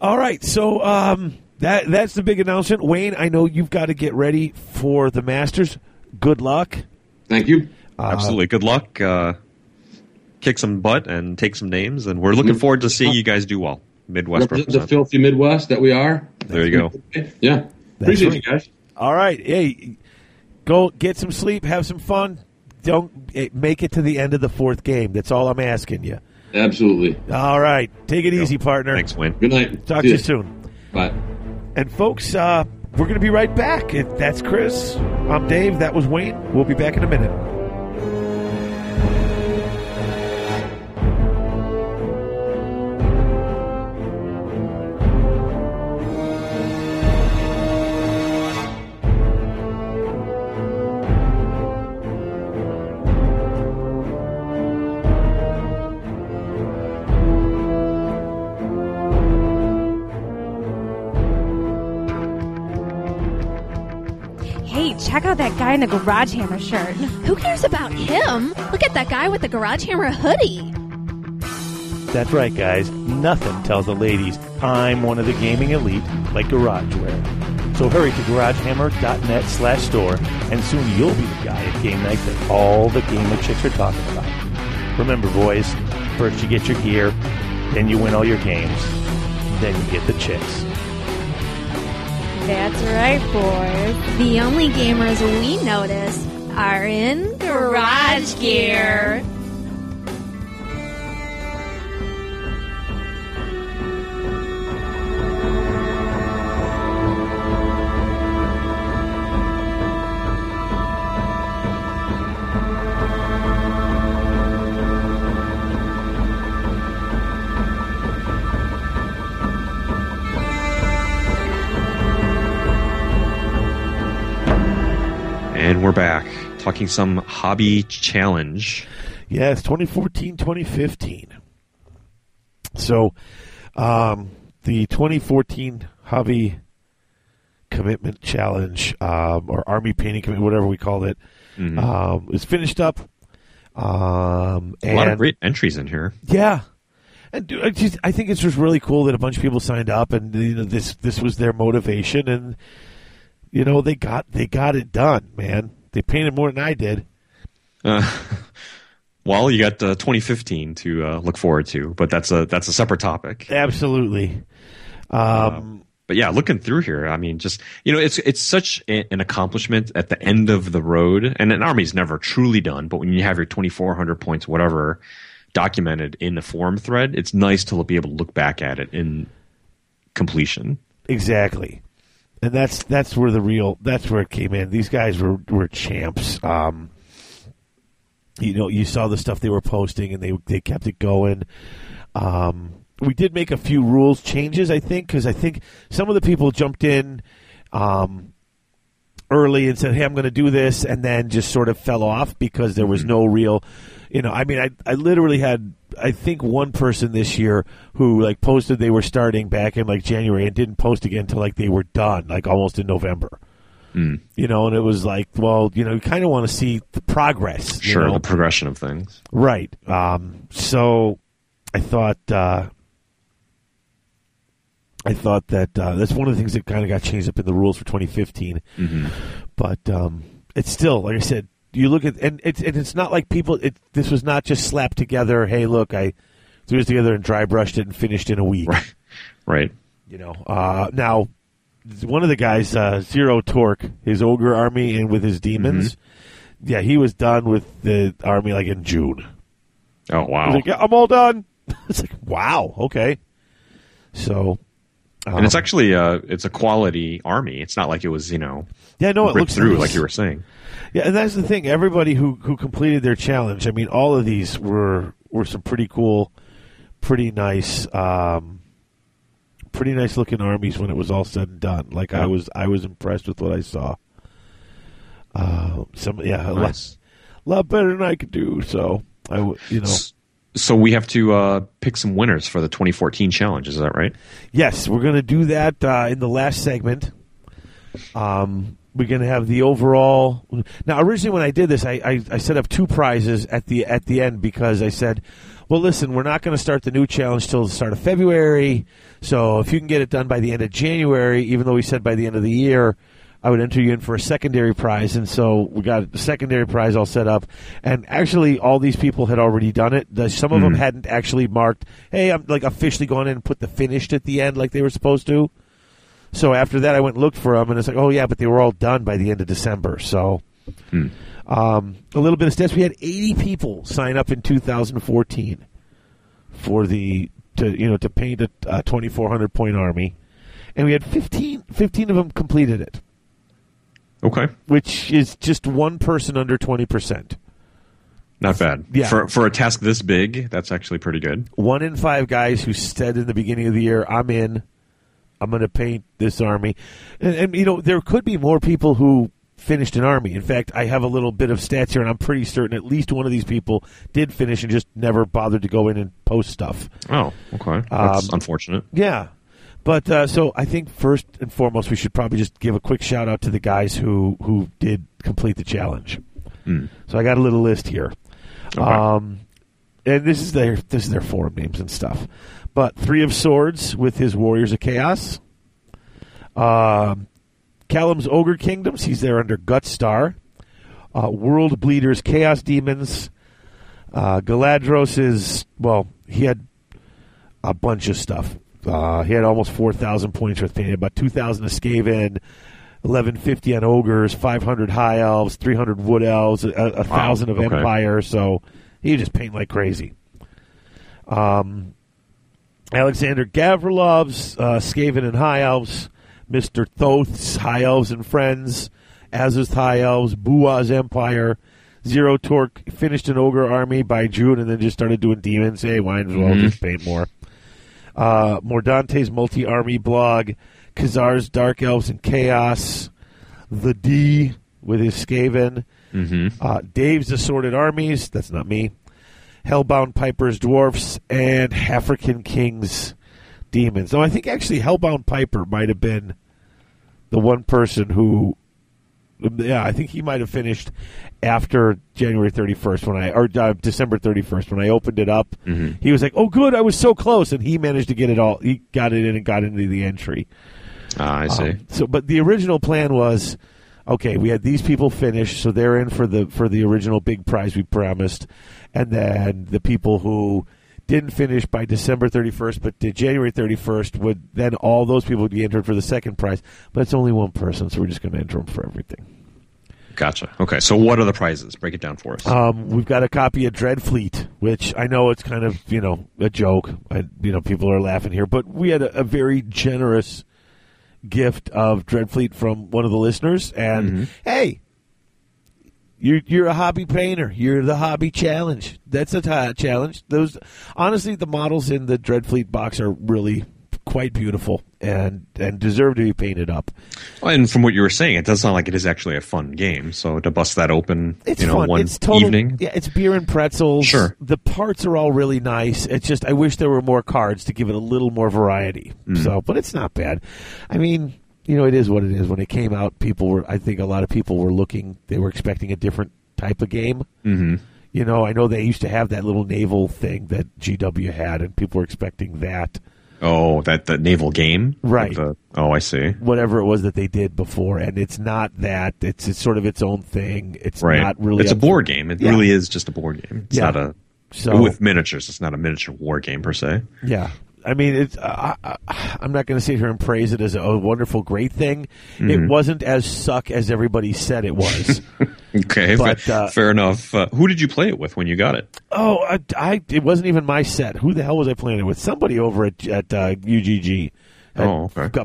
All right, so that's the big announcement. Wayne, I know you've got to get ready for the Masters. Good luck. Thank you. Absolutely. Good luck. Kick some butt and take some names, and we're looking forward to seeing you guys do well. Midwest represent the filthy Midwest that we are. There you go. Yeah. Appreciate you guys. All right. Hey, go get some sleep, have some fun. Don't make it to the end of the fourth game. That's all I'm asking you. Absolutely. All right. Take it easy, partner. Thanks, Wayne. Good night. Talk to you soon. Bye. And, folks, we're going to be right back. That's Chris. I'm Dave. That was Wayne. We'll be back in a minute. Check out that guy in the Garage Hammer shirt. Who cares about him? Look at that guy with the Garage Hammer hoodie. That's right, guys. Nothing tells the ladies I'm one of the gaming elite like GarageWare. So hurry to GarageHammer.net/store, and soon you'll be the guy at game night that all the gamer chicks are talking about. Remember, boys, First you get your gear, then you win all your games, then you get the chicks. That's right, boys. The only gamers we notice are in Garage Gear. And we're back, talking some hobby challenge. Yes, 2014-2015. So, the 2014 hobby commitment challenge, or army painting commitment, whatever we call it, is finished up. A lot of great entries in here. Yeah. And I think it's just really cool that a bunch of people signed up, and you know, this was their motivation, and you know, they got it done, man. They painted more than I did. Well, you got 2015 to look forward to, but that's a separate topic. Absolutely. But yeah, looking through here, I mean, just, you know, it's such an accomplishment at the end of the road, and an army's never truly done. But when you have your 2,400 points, whatever, documented in the forum thread, it's nice to be able to look back at it in completion. Exactly. And that's where it came in. These guys were champs. You know, you saw the stuff they were posting, and they kept it going. We did make a few rules changes, I think, because I think some of the people jumped in early and said, "Hey, I'm going to do this," and then just sort of fell off because there was no real, you know. I mean, I literally had, I think, one person this year who posted they were starting back in January and didn't post again until they were done, almost in November. You know, and it was well, you know, you kind of want to see the progress. Sure, you know? The progression of things. Right. So I thought that that's one of the things that kind of got changed up in the rules for 2015. Mm-hmm. But it's still, like I said, you look at, and it's not like people. This was not just slapped together. Hey, look, I threw this together and dry brushed it and finished in a week. Right. You know. Now, one of the guys, Zero Torque, his ogre army and with his demons. Mm-hmm. Yeah, he was done with the army in June. Oh wow! He was yeah, I'm all done. It's wow. Okay. So. And it's actually it's a quality army. It's not like it was, you know, it looks through nice. Like you were saying. Yeah, and that's the thing. Everybody who completed their challenge, I mean, all of these were some pretty cool, pretty nice looking armies when it was all said and done. Yeah. I was impressed with what I saw. Nice. A lot better than I could do. So you know. So we have to pick some winners for the 2014 challenge. Is that right? Yes, we're going to do that in the last segment. We're going to have the overall. Now, originally when I did this, I set up two prizes at the end because I said, well, listen, we're not going to start the new challenge till the start of February. So if you can get it done by the end of January, even though we said by the end of the year, I would enter you in for a secondary prize, and so we got the secondary prize all set up. And actually, all these people had already done it. Some of them hadn't actually marked, hey, I'm officially going in and put the finished at the end like they were supposed to. So after that, I went and looked for them, and it's oh, yeah, but they were all done by the end of December. So a little bit of stats. We had 80 people sign up in 2014 for to paint a 2,400-point army, and we had 15 of them completed it. Okay. Which is just one person under 20%. Not bad. Yeah. For a task this big, that's actually pretty good. 1 in 5 guys who said in the beginning of the year, I'm in. I'm going to paint this army. And, you know, there could be more people who finished an army. In fact, I have a little bit of stats here, and I'm pretty certain at least one of these people did finish and just never bothered to go in and post stuff. Oh, okay. That's unfortunate. Yeah. But so I think first and foremost, we should probably just give a quick shout out to the guys who did complete the challenge. So I got a little list here, okay. And this is their forum names and stuff. But Three of Swords with his Warriors of Chaos, Callum's Ogre Kingdoms, he's there under Gutstar, World Bleeders Chaos Demons, Galadros is, well, he had a bunch of stuff. He had almost 4,000 points for Thane, about 2,000 to Skaven, 1,150 on Ogres, 500 High Elves, 300 Wood Elves, 1,000 of Empire. So he just paint like crazy. Alexander Gavrilov's Skaven and High Elves, Mr. Thoth's High Elves and Friends, Azaz's High Elves, Bua's Empire. Zero Torque finished an Ogre army by June and then just started doing demons. Hey, why as well just paint more. Mordante's multi-army blog, Khazar's Dark Elves and Chaos, the D with his Skaven, Dave's Assorted Armies, that's not me, Hellbound Piper's Dwarfs, and African King's Demons. Now, I think actually Hellbound Piper might have been the one person who, yeah, I think he might have finished after December 31st when I opened it up. He was like, "Oh, good, I was so close," and he managed to get it all. He got it in and got into the entry. I see. But the original plan was, okay, we had these people finish, so they're in for the original big prize we promised, and then the people who didn't finish by December 31st, but did January 31st, would then all those people would be entered for the second prize. But it's only one person, so we're just going to enter them for everything. Gotcha. Okay, so what are the prizes? Break it down for us. We've got a copy of Dreadfleet, which I know it's kind of, a joke. People are laughing here, but we had a very generous gift of Dreadfleet from one of the listeners. And, hey, You're a hobby painter. You're the hobby challenge. That's a challenge. Those, honestly, the models in the Dreadfleet box are really quite beautiful and deserve to be painted up. Well, and from what you were saying, it does sound like it is actually a fun game. So to bust that open, it's fun. Evening, yeah, it's beer and pretzels. Sure, the parts are all really nice. It's just I wish there were more cards to give it a little more variety. So, but it's not bad. I mean, it is what it is. When it came out, I think a lot of people were looking. They were expecting a different type of game. I know they used to have that little naval thing that GW had, and people were expecting that. Oh, that naval game? Right. I see. Whatever it was that they did before, and it's not that. It's sort of its own thing. It's not really. It's a board game. It really is just a board game. It's not a. So, with miniatures, it's not a miniature war game per se. Yeah. I mean, I'm not going to sit here and praise it as a wonderful, great thing. It wasn't as suck as everybody said it was. Okay, but, fair enough. Who did you play it with when you got it? Oh, it wasn't even my set. Who the hell was I playing it with? Somebody over at UGG.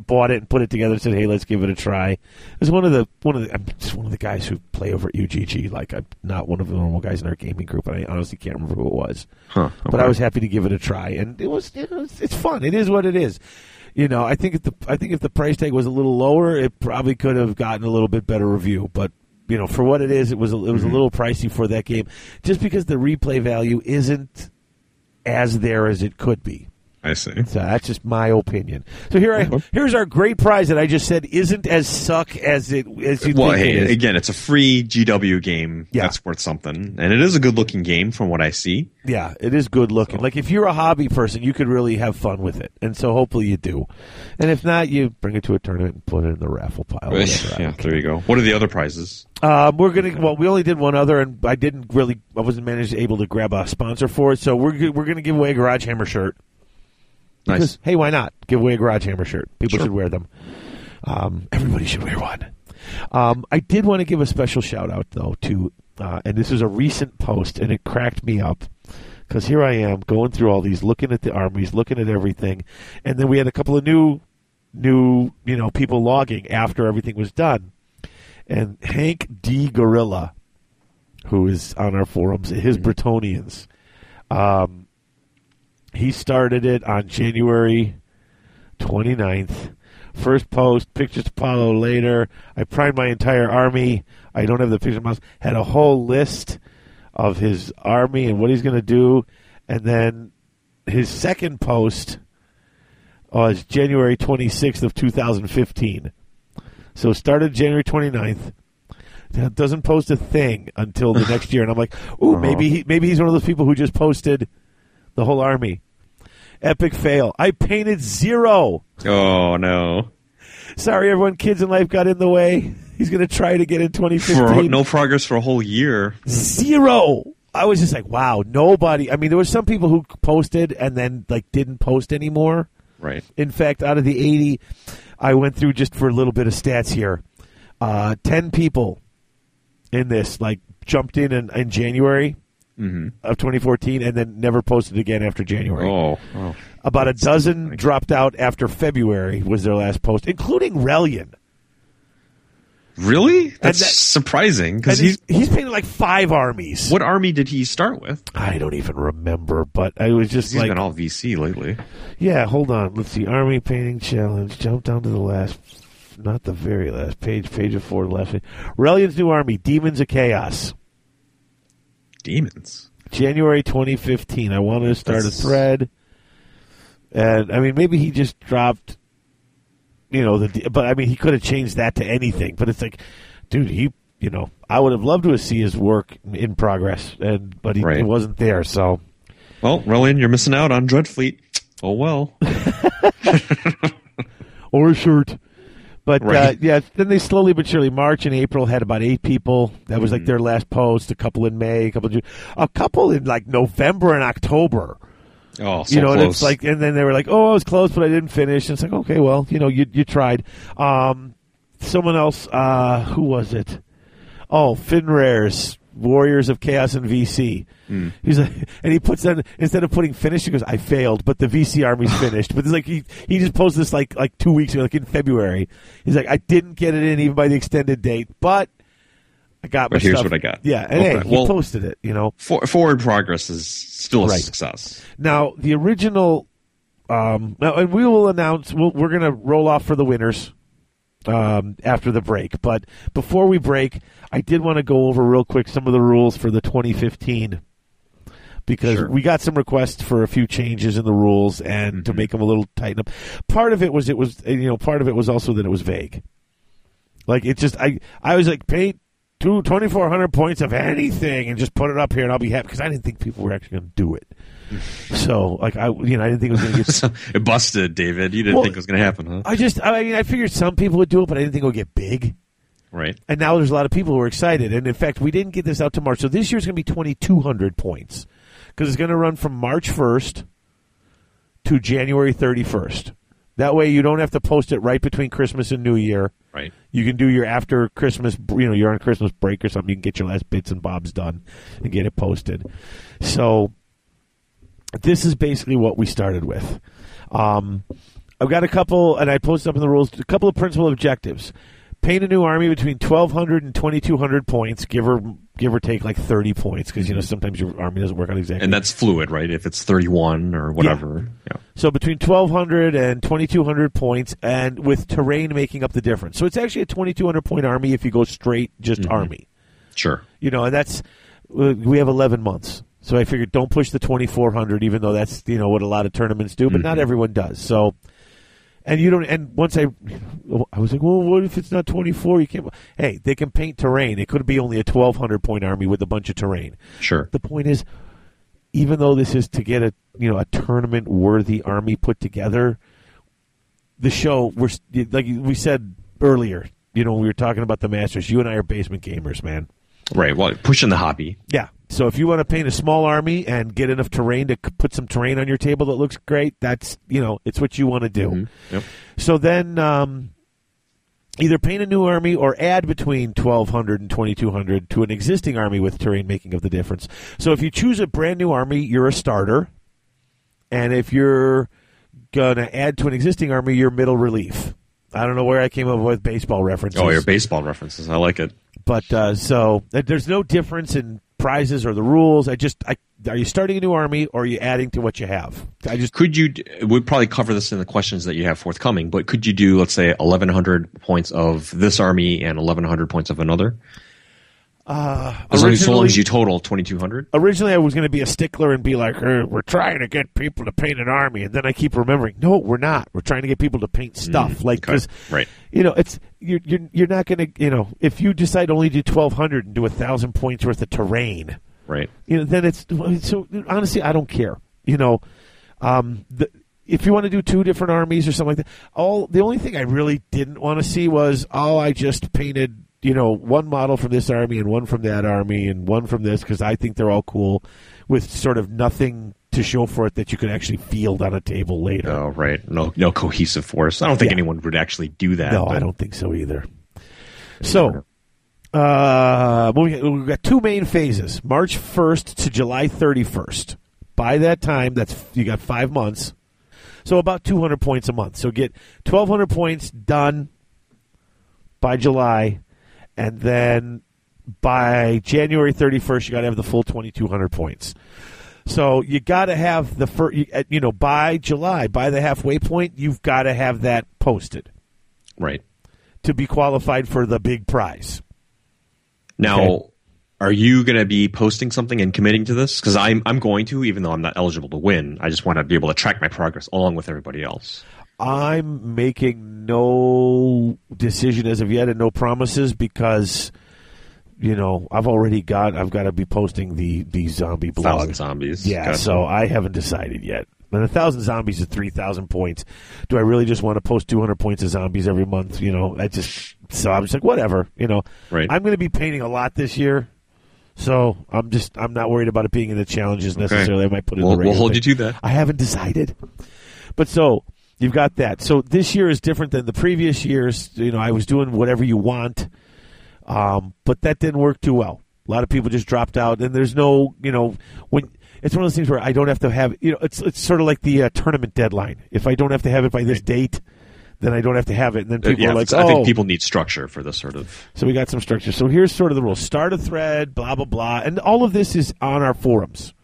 Bought it and put it together and said, "Hey, let's give it a try." It was I'm just one of the guys who play over at UGG. Like, I'm not one of the normal guys in our gaming group, and I honestly can't remember who it was. But I was happy to give it a try, and it was it's fun. It is what it is. I think if the price tag was a little lower, it probably could have gotten a little bit better review. But for what it is, it was a little pricey for that game, just because the replay value isn't as there as it could be. I see. So that's just my opinion. So here's our great prize that I just said isn't as suck as it is. Again, it's a free GW game that's worth something, and it is a good-looking game from what I see. Yeah, it is good-looking. So. Like, if you're a hobby person, you could really have fun with it, and so hopefully you do. And if not, you bring it to a tournament and put it in the raffle pile. Yeah, there you go. What are the other prizes? We only did one other, and I wasn't able to grab a sponsor for it, so we're going to give away a Garage Hammer shirt. Because, nice. Hey, why not? Give away a Garage Hammer shirt. People should wear them. Everybody should wear one. I did want to give a special shout-out, though, to and this is a recent post, and it cracked me up. Because here I am going through all these, looking at the armies, looking at everything. And then we had a couple of new people logging after everything was done. And Hank D. Gorilla, who is on our forums, his Bretonians, he started it on January 29th. First post, pictures to follow later. I primed my entire army. I don't have the picture of my house. Had a whole list of his army and what he's going to do. And then his second post was January 26th of 2015. So started January 29th. Doesn't post a thing until the next year. And I'm like, ooh, maybe he's one of those people who just posted the whole army. Epic fail. I painted zero. Oh, no. Sorry, everyone. Kids and life got in the way. He's going to try it again in 2015. No progress for a whole year. Zero. I was just like, wow, nobody. I mean, there were some people who posted and then like didn't post anymore. Right. In fact, out of the 80, I went through just for a little bit of stats here. 10 people in this like jumped in January of 2014 and then never posted again after January. Oh. About a dozen dropped out after February was their last post, including Relian. Really? That's surprising because he's painted like 5 armies. What army did he start with? I don't even remember, but I was just he's like been all VC lately. Yeah, hold on. Let's see. Army painting challenge. Jump down to the last, not the very last page. Page of 4 left. Relian's new army: Demons of Chaos. Demons. January 2015. I wanted to start a thread, and I mean maybe he just dropped. You know, but I mean, he could have changed that to anything. But it's like, dude, you know, I would have loved to see his work in progress, but he wasn't there. So, well, Relian, you're missing out on Dreadfleet. Oh well, or a shirt. But yeah, then they slowly but surely, March and April had about 8 people. That was like their last post. A couple in May, a couple in June, a couple in like November and October. Oh, so you know, close. And it's like, and then they were like, "Oh, I was close, but I didn't finish." And it's like, okay, well, you know, you tried. Someone else, who was it? Oh, Finrares, Warriors of Chaos and VC. He's like, and he puts that instead of putting finished, he goes, "I failed, but the VC army's finished." But it's like he just posted this like 2 weeks ago, like in February. He's like, "I didn't get it in even by the extended date, but." I got but my here's stuff. What I got. Yeah, and okay. Hey, he posted it, you know. Forward progress is still a success. Now, the original now, and we will announce we're going to roll off for the winners after the break, but before we break, I did want to go over real quick some of the rules for the 2015 because we got some requests for a few changes in the rules and to make them a little tighten up. Part of it was part of it was also that it was vague. Like it just I was like paint 2,400 points of anything and just put it up here and I'll be happy because I didn't think people were actually going to do it. So, I didn't think it was going to get... It busted, David. You didn't think it was going to happen, huh? I figured some people would do it, but I didn't think it would get big. Right. And now there's a lot of people who are excited. And, in fact, we didn't get this out to March. So this year's going to be 2,200 points because it's going to run from March 1st to January 31st. That way you don't have to post it right between Christmas and New Year. Right. You can do your after Christmas, you're on Christmas break or something. You can get your last bits and bobs done and get it posted. So this is basically what we started with. I've got a couple, and I posted up in the rules, a couple of principal objectives. Paint a new army between 1,200 and 2,200 points, give or take like 30 points, because sometimes your army doesn't work out exactly. And that's fluid, right? If it's 31 or whatever. Yeah. So between 1,200 and 2,200 points, and with terrain making up the difference. So it's actually a 2,200 point army if you go straight just army. Sure. And that's we have 11 months, so I figured don't push the 2,400, even though that's what a lot of tournaments do, but not everyone does. So. And you don't. And once I was like, well, what if it's not 24? You can't. Hey, they can paint terrain. It could be only a 1,200 point army with a bunch of terrain. Sure. The point is, even though this is to get a tournament worthy army put together, the show we're like we said earlier. When we were talking about the Masters. You and I are basement gamers, man. Right. Well, pushing the hobby. Yeah. So if you want to paint a small army and get enough terrain to put some terrain on your table that looks great, that's, it's what you want to do. Yep. So then either paint a new army or add between 1,200 and 2,200 to an existing army with terrain making up the difference. So if you choose a brand new army, you're a starter. And if you're going to add to an existing army, you're middle relief. I don't know where I came up with baseball references. Oh, your baseball references. I like it. But so there's no difference in prizes or the rules. Are you starting a new army or are you adding to what you have? We'd probably cover this in the questions that you have forthcoming, but could you do, let's say, 1,100 points of this army and 1,100 points of another? As long as you total 2,200? Originally, I was going to be a stickler and be like, we're trying to get people to paint an army. And then I keep remembering, no, we're not. We're trying to get people to paint stuff. It's you're not going to, if you decide only to do 1,200 and do 1,000 points worth of terrain. Right. Then it's, so honestly, I don't care. If you want to do 2 different armies or something like that, the only thing I really didn't want to see was, I just painted you know, one model from this army and one from that army and one from this, because I think they're all cool, with sort of nothing to show for it that you could actually field on a table later. Oh, right. No cohesive force. I don't think anyone would actually do that. No, I don't think so either. So we've got two main phases, March 1st to July 31st. By that time, you got 5 months. So about 200 points a month. So get 1,200 points done by July, and then by January 31st, you got to have the full 2,200 points. So you got to have the first, you know, by July, by the halfway point, you've got to have that posted, right, to be qualified for the big prize. Now, okay. Are you going to be posting something and committing to this? Because I'm going to, even though I'm not eligible to win. I just want to be able to track my progress along with everybody else. I'm making no decision as of yet and no promises because, you know, I've got to be posting the zombie blog. 1,000 zombies. Yeah, gotcha. So I haven't decided yet. And 1,000 zombies is 3,000 points. Do I really just want to post 200 points of zombies every month? You know, so I'm just like, whatever, you know. Right. I'm going to be painting a lot this year. So I'm not worried about it being in the challenges necessarily. Okay. I might put it in the regular. We'll hold you to that. I haven't decided. But so you've got that. So this year is different than the previous years. You know, I was doing whatever you want, but that didn't work too well. A lot of people just dropped out, and there's no, you know, when it's one of those things where I don't have to have, you know, it's sort of like the tournament deadline. If I don't have to have it by this date, then I don't have to have it. And then people are like, I think people need structure for this sort of. So we got some structure. So here's sort of the rule. Start a thread, blah, blah, blah. And all of this is on our forums.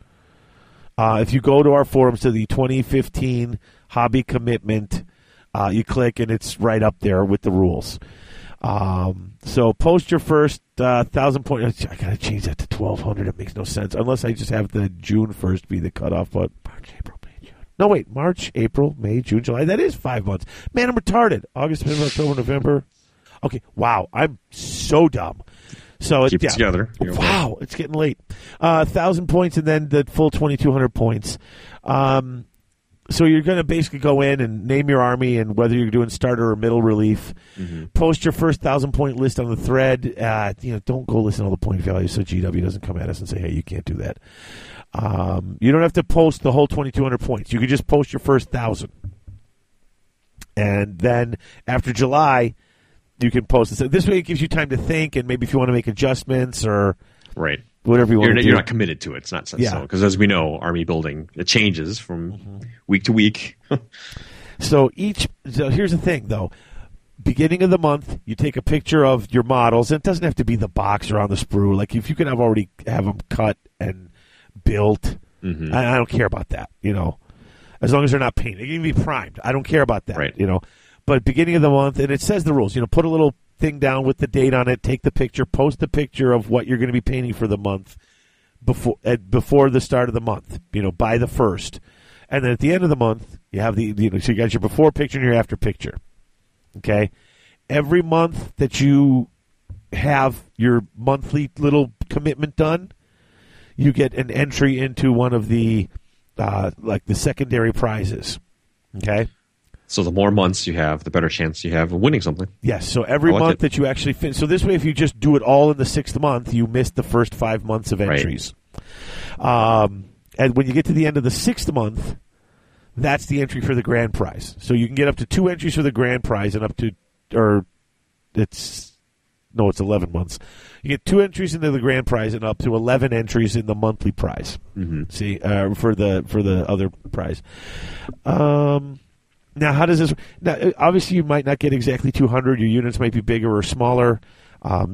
If you go to our forums, to the 2015 Hobby Commitment, you click and it's right up there with the rules. So post your first 1,000 points. I got to change that to 1,200. It makes no sense. Unless I just have the June 1st be the cutoff. But March, April. No, wait, March, April, May, June, July. That is 5 months. Man, I'm retarded. August, September, October, November. Okay, wow, I'm so dumb. So keep it together. Wow, it's getting late. 1,000 points and then the full 2,200 points. So you're going to basically go in and name your army and whether you're doing starter or middle relief. Mm-hmm. Post your first 1,000-point list on the thread. You know, don't go listen to all the point values so GW doesn't come at us and say, hey, you can't do that. You don't have to post the whole 2,200 points. You can just post your first 1,000. And then after July, you can post. So this way it gives you time to think and maybe if you want to make adjustments or right. Whatever you want to do. You're not committed to it. It's not sensible. Because as we know, army building, it changes from week to week. So here's the thing, though. Beginning of the month, you take a picture of your models. And it doesn't have to be the box or on the sprue. Like if you can already have them cut and built. Mm-hmm. I don't care about that, you know. As long as they're not painted. They can be primed. I don't care about that, right. You know. But beginning of the month, and it says the rules, you know, put a little thing down with the date on it, take the picture, post the picture of what you're going to be painting for the month before the start of the month, you know, by the 1st. And then at the end of the month, you have so you got your before picture and your after picture. Okay? Every month that you have your monthly little commitment done, you get an entry into one of the the secondary prizes. Okay? So the more months you have, the better chance you have of winning something. Yes. So every month that you actually finish. So this way, if you just do it all in the 6th month, you missed the first 5 months of entries. Right. And when you get to the end of the 6th month, that's the entry for the grand prize. So you can get up to 2 entries for the grand prize and it's 11 months. You get 2 entries into the grand prize and up to 11 entries in the monthly prize. Mm-hmm. See, for the other prize. Now, how does this work? Now, obviously, you might not get exactly 200. Your units might be bigger or smaller.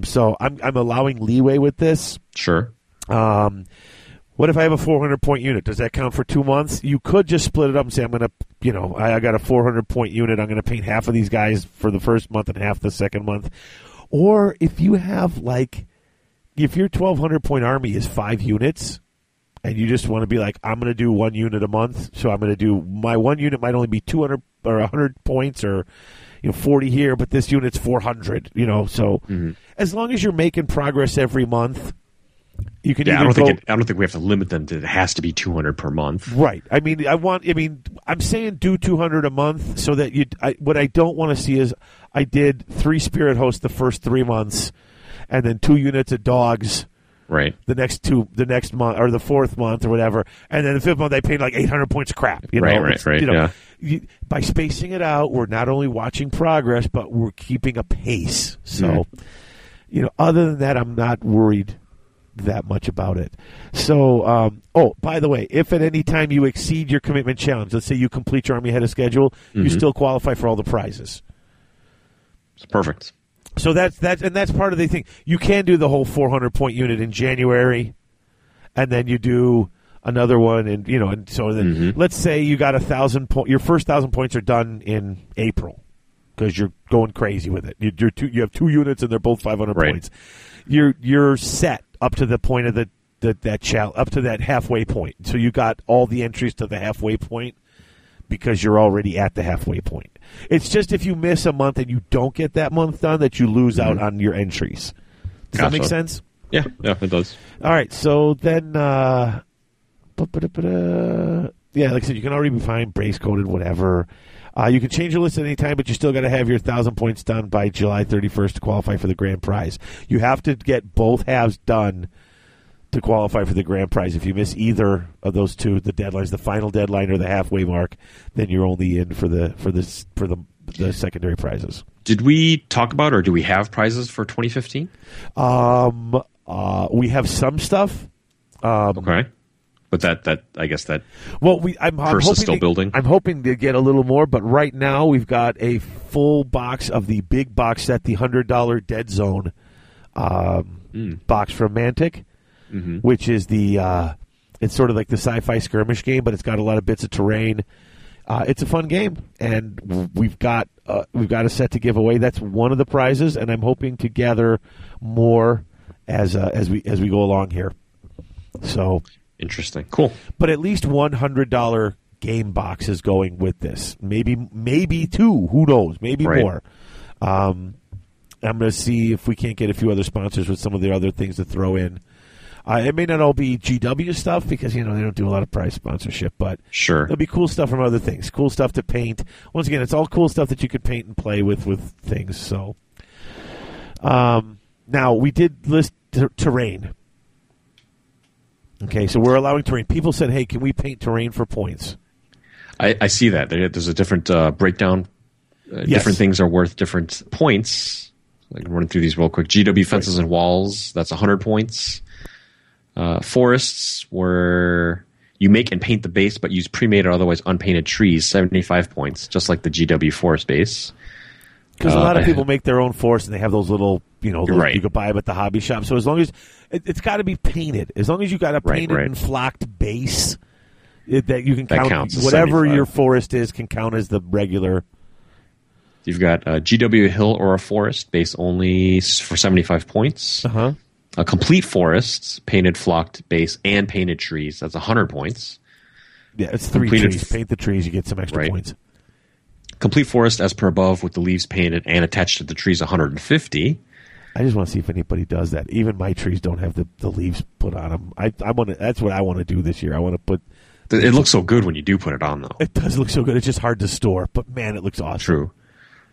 So I'm allowing leeway with this. Sure. What if I have a 400-point unit? Does that count for 2 months? You could just split it up and say, I'm going to, you know, I got a 400-point unit. I'm going to paint half of these guys for the 1st month and half the 2nd month. Or if you have, if your 1,200-point army is 5 units and you just want to be like, I'm going to do 1 unit a month, so I'm going to do my 1 unit might only be 200 or 100 points or, you know, 40 here, but this unit's 400, you know. So as long as you're making progress every month, you can I don't think we have to limit them to it has to be 200 per month. Right. I mean, I'm saying do 200 a month so that what I don't want to see is I did 3 Spirit Hosts the first 3 months and then 2 units of dogs. Right. The next month or the fourth month or whatever, and then the fifth month they paid like 800 points of crap. You know? Right. You know, yeah. By spacing it out, we're not only watching progress, but we're keeping a pace. So, you know, other than that, I'm not worried that much about it. So, by the way, if at any time you exceed your commitment challenge, let's say you complete your Army ahead of schedule, you still qualify for all the prizes. It's perfect. So that's part of the thing. You can do the whole 400-point unit in January, and then you do another one, and you know, and so then let's say you got 1,000 points. Your first 1,000 points are done in April because you're going crazy with it. You have 2 units, and they're both 500 points. You're set up to the point of up to that halfway point. So you got all the entries to the halfway point, because you're already at the halfway point. It's just if you miss a month and you don't get that month done, that you lose out on your entries. Does that make sense? Yeah, it does. All right, so then, like I said, you can already be fine, brace-coded, whatever. You can change your list at any time, but you still got to have your 1,000 points done by July 31st to qualify for the grand prize. You have to get both halves done to qualify for the grand prize. If you miss either of those two, the deadlines, the final deadline or the halfway mark, then you're only in for the secondary prizes. Did we talk about, or do we have prizes for 2015? We have some stuff. Okay. But I'm hoping to get a little more, but right now we've got a full box of the big box set, the $100 Dead Zone box from Mantic. Mm-hmm. Which is it's sort of like the sci-fi skirmish game, but it's got a lot of bits of terrain. It's a fun game, and we've got a set to give away. That's one of the prizes, and I'm hoping to gather more as we go along here. So interesting, cool. But at least $100 game box is going with this. Maybe two. Who knows? Maybe more. I'm going to see if we can't get a few other sponsors with some of the other things to throw in. It may not all be GW stuff because, you know, they don't do a lot of prize sponsorship, but sure, there'll be cool stuff from other things, cool stuff to paint. Once again, it's all cool stuff that you could paint and play with things. So, now, we did list terrain. Okay, so we're allowing terrain. People said, hey, can we paint terrain for points? I see that. There's a different breakdown. Yes. Different things are worth different points. I can run through these real quick. GW fences and walls, that's 100 points. Forests, where you make and paint the base but use pre-made or otherwise unpainted trees, 75 points, just like the GW forest base. Because a lot of people make their own forest and they have those little, you know, you could buy them at the hobby shop. So as long as it's got to be painted, as long as you got a painted and flocked base, that you can count whatever your forest is can count as the regular. You've got a GW hill or a forest base only for 75 points. Uh-huh. A complete forest, painted flocked base, and painted trees. That's 100 points. Yeah, it's 3 trees. Paint the trees, you get some extra points. Complete forest as per above with the leaves painted and attached to the trees, 150. I just want to see if anybody does that. Even my trees don't have the leaves put on them. That's what I want to do this year. I want to put... It looks so good when you do put it on, though. It does look so good. It's just hard to store. But, man, it looks awesome. True.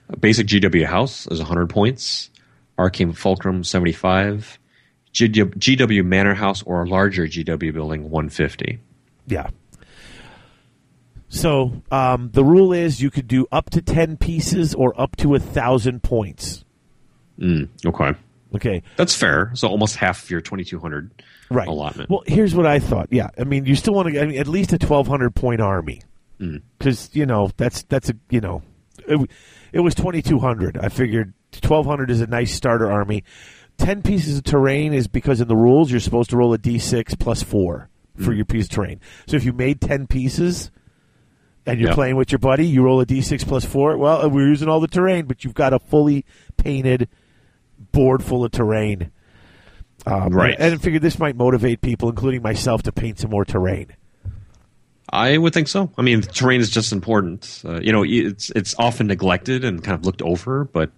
A basic GW house is 100 points. Arcane Fulcrum, 75. GW Manor House or a larger GW building, 150. Yeah. So the rule is you could do up to 10 pieces or up to 1,000 points. Okay. That's fair. So almost half your 2,200 allotment. Well, here's what I thought. Yeah. I mean, you still want to get at least a 1,200-point army. Because, you know, that's a, you know, it was 2,200. I figured 1,200 is a nice starter army. 10 pieces of terrain is because in the rules you're supposed to roll a d6 plus 4 for your piece of terrain. So if you made 10 pieces and you're playing with your buddy, you roll a d6 plus 4. Well, we're using all the terrain, but you've got a fully painted board full of terrain. And I figured this might motivate people, including myself, to paint some more terrain. I would think so. I mean, terrain is just important. You know, it's often neglected and kind of looked over, but...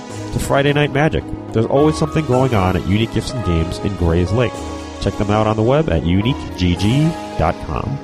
to Friday Night Magic, there's always something going on at Unique Gifts and Games in Grays Lake. Check them out on the web at uniquegg.com.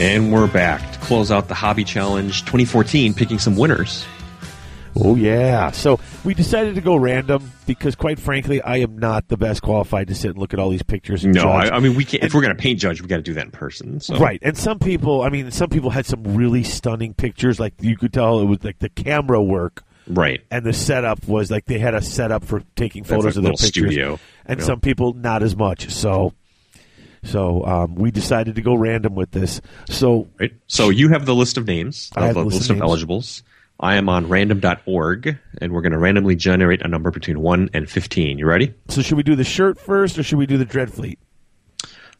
And we're back to close out the Hobby Challenge 2014, picking some winners. Oh, yeah. So we decided to go random because, quite frankly, I am not the best qualified to sit and look at all these pictures and judge. I mean, we can't, if we're going to paint judge, we've got to do that in person. So. Right. And some people had some really stunning pictures. Like, you could tell it was like the camera work. Right. And the setup was like they had a setup for taking photos of their pictures. Studio. And some people, not as much. So we decided to go random with this. So you have the list of names. I have the list of eligibles. I am on random.org, and we're going to randomly generate a number between 1 and 15. You ready? So should we do the shirt first, or should we do the Dreadfleet?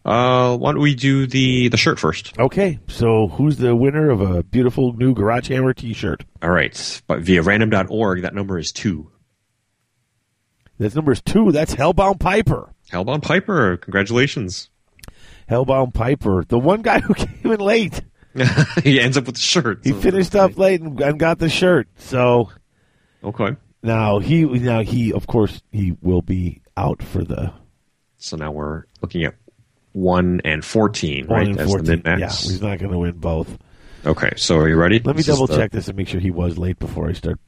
Why don't we do the shirt first? Okay. So who's the winner of a beautiful new Garage Hammer T-shirt? All right. But via random.org, that number is 2. That number is 2. That's Hellbound Piper. Hellbound Piper. Congratulations. Hellbound Piper, the one guy who came in late. He ends up with the shirt. He finished up late and got the shirt. So, okay. Now he of course he will be out for the. So now we're looking at 1 and 14, right? That's the min-max. Yeah, he's not going to win both. Okay, so are you ready? Let me double check this and make sure he was late before I start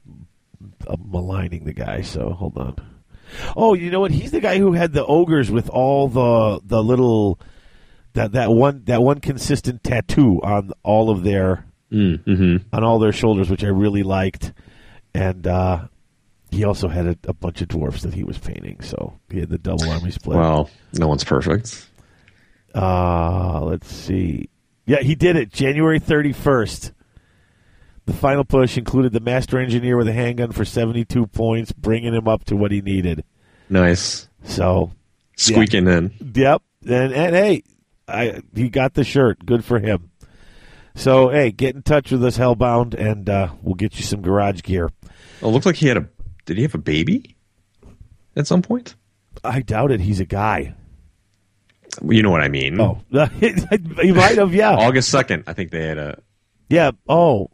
maligning the guy. So hold on. Oh, you know what? He's the guy who had the ogres with all the little. That one consistent tattoo on all of their on all their shoulders, which I really liked, and he also had a bunch of dwarfs that he was painting, so he had the double army split. Well, no one's perfect. Let's see. Yeah, he did it January 31st. The final push included the master engineer with a handgun for 72 points, bringing him up to what he needed. Nice. So squeaking in. Yep, and hey. He got the shirt. Good for him. So, hey, get in touch with us, Hellbound, and we'll get you some garage gear. It looks like he had did he have a baby at some point? I doubt it. He's a guy. Well, you know what I mean. Oh. He might have, yeah. August 2nd, I think they had a... Yeah, oh.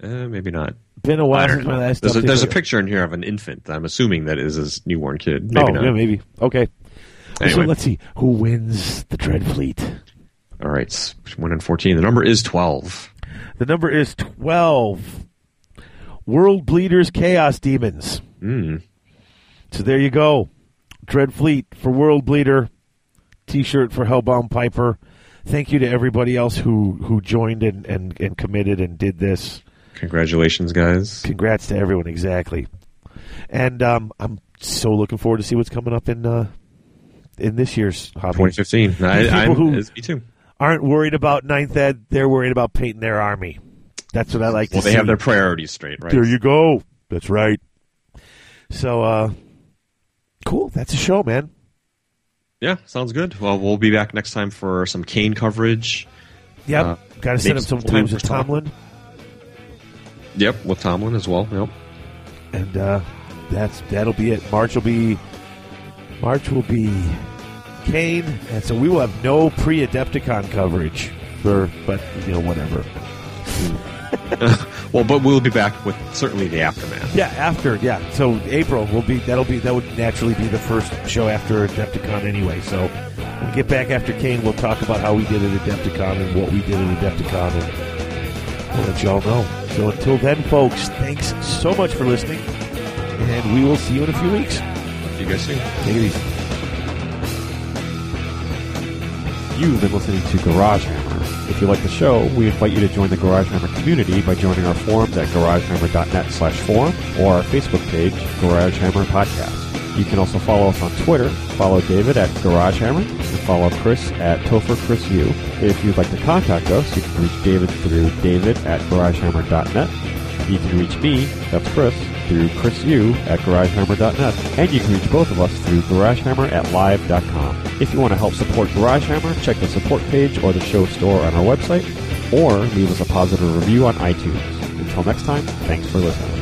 Maybe not. Been a while since my last... There's a picture in here of an infant. I'm assuming that is his newborn kid. Maybe not. Yeah, maybe. Okay. Anyway. So let's see who wins the Dreadfleet. All right, 1 and 14. The number is 12. The number is 12. World Bleeders, Chaos Demons. So there you go. Dreadfleet for World Bleeder. T-shirt for Hellbound Piper. Thank you to everybody else who joined and committed and did this. Congratulations, guys. Congrats to everyone. Exactly. And I'm so looking forward to see what's coming up in this year's hobby. 2015. People who me too. Aren't worried about 9th Ed, they're worried about painting their army. That's what I like to see. Well, they have their priorities straight, right? There you go. That's right. So, cool. That's a show, man. Yeah, sounds good. Well, we'll be back next time for some Kane coverage. Yep. Got to set up some times with Tomlin. Yep, with Tomlin as well. Yep. And that'll be it. March will be Kane, and so we will have no pre-Adepticon coverage, but, you know, whatever. Well, but we'll be back with certainly the aftermath. Yeah, So April will be, that would naturally be the first show after Adepticon anyway. So we'll get back after Kane. We'll talk about how we did at Adepticon and what we did at Adepticon, and we'll let y'all know. So until then, folks, thanks so much for listening, and we will see you in a few weeks. You guys soon. Take it easy. You've been listening to Garage Hammer. If you like the show, we invite you to join the Garage Hammer community by joining our forums at garagehammer.net/forum or our Facebook page, Garage Hammer Podcast. You can also follow us on Twitter. Follow David at Garage Hammer and follow Chris at TopherChrisU. If you'd like to contact us, you can reach David through david@garagehammer.net. You can reach me, that's Chris, through chrisu@garagehammer.net. And you can reach both of us through garagehammer@live.com. If you want to help support Garage Hammer, check the support page or the show store on our website, or leave us a positive review on iTunes. Until next time, thanks for listening.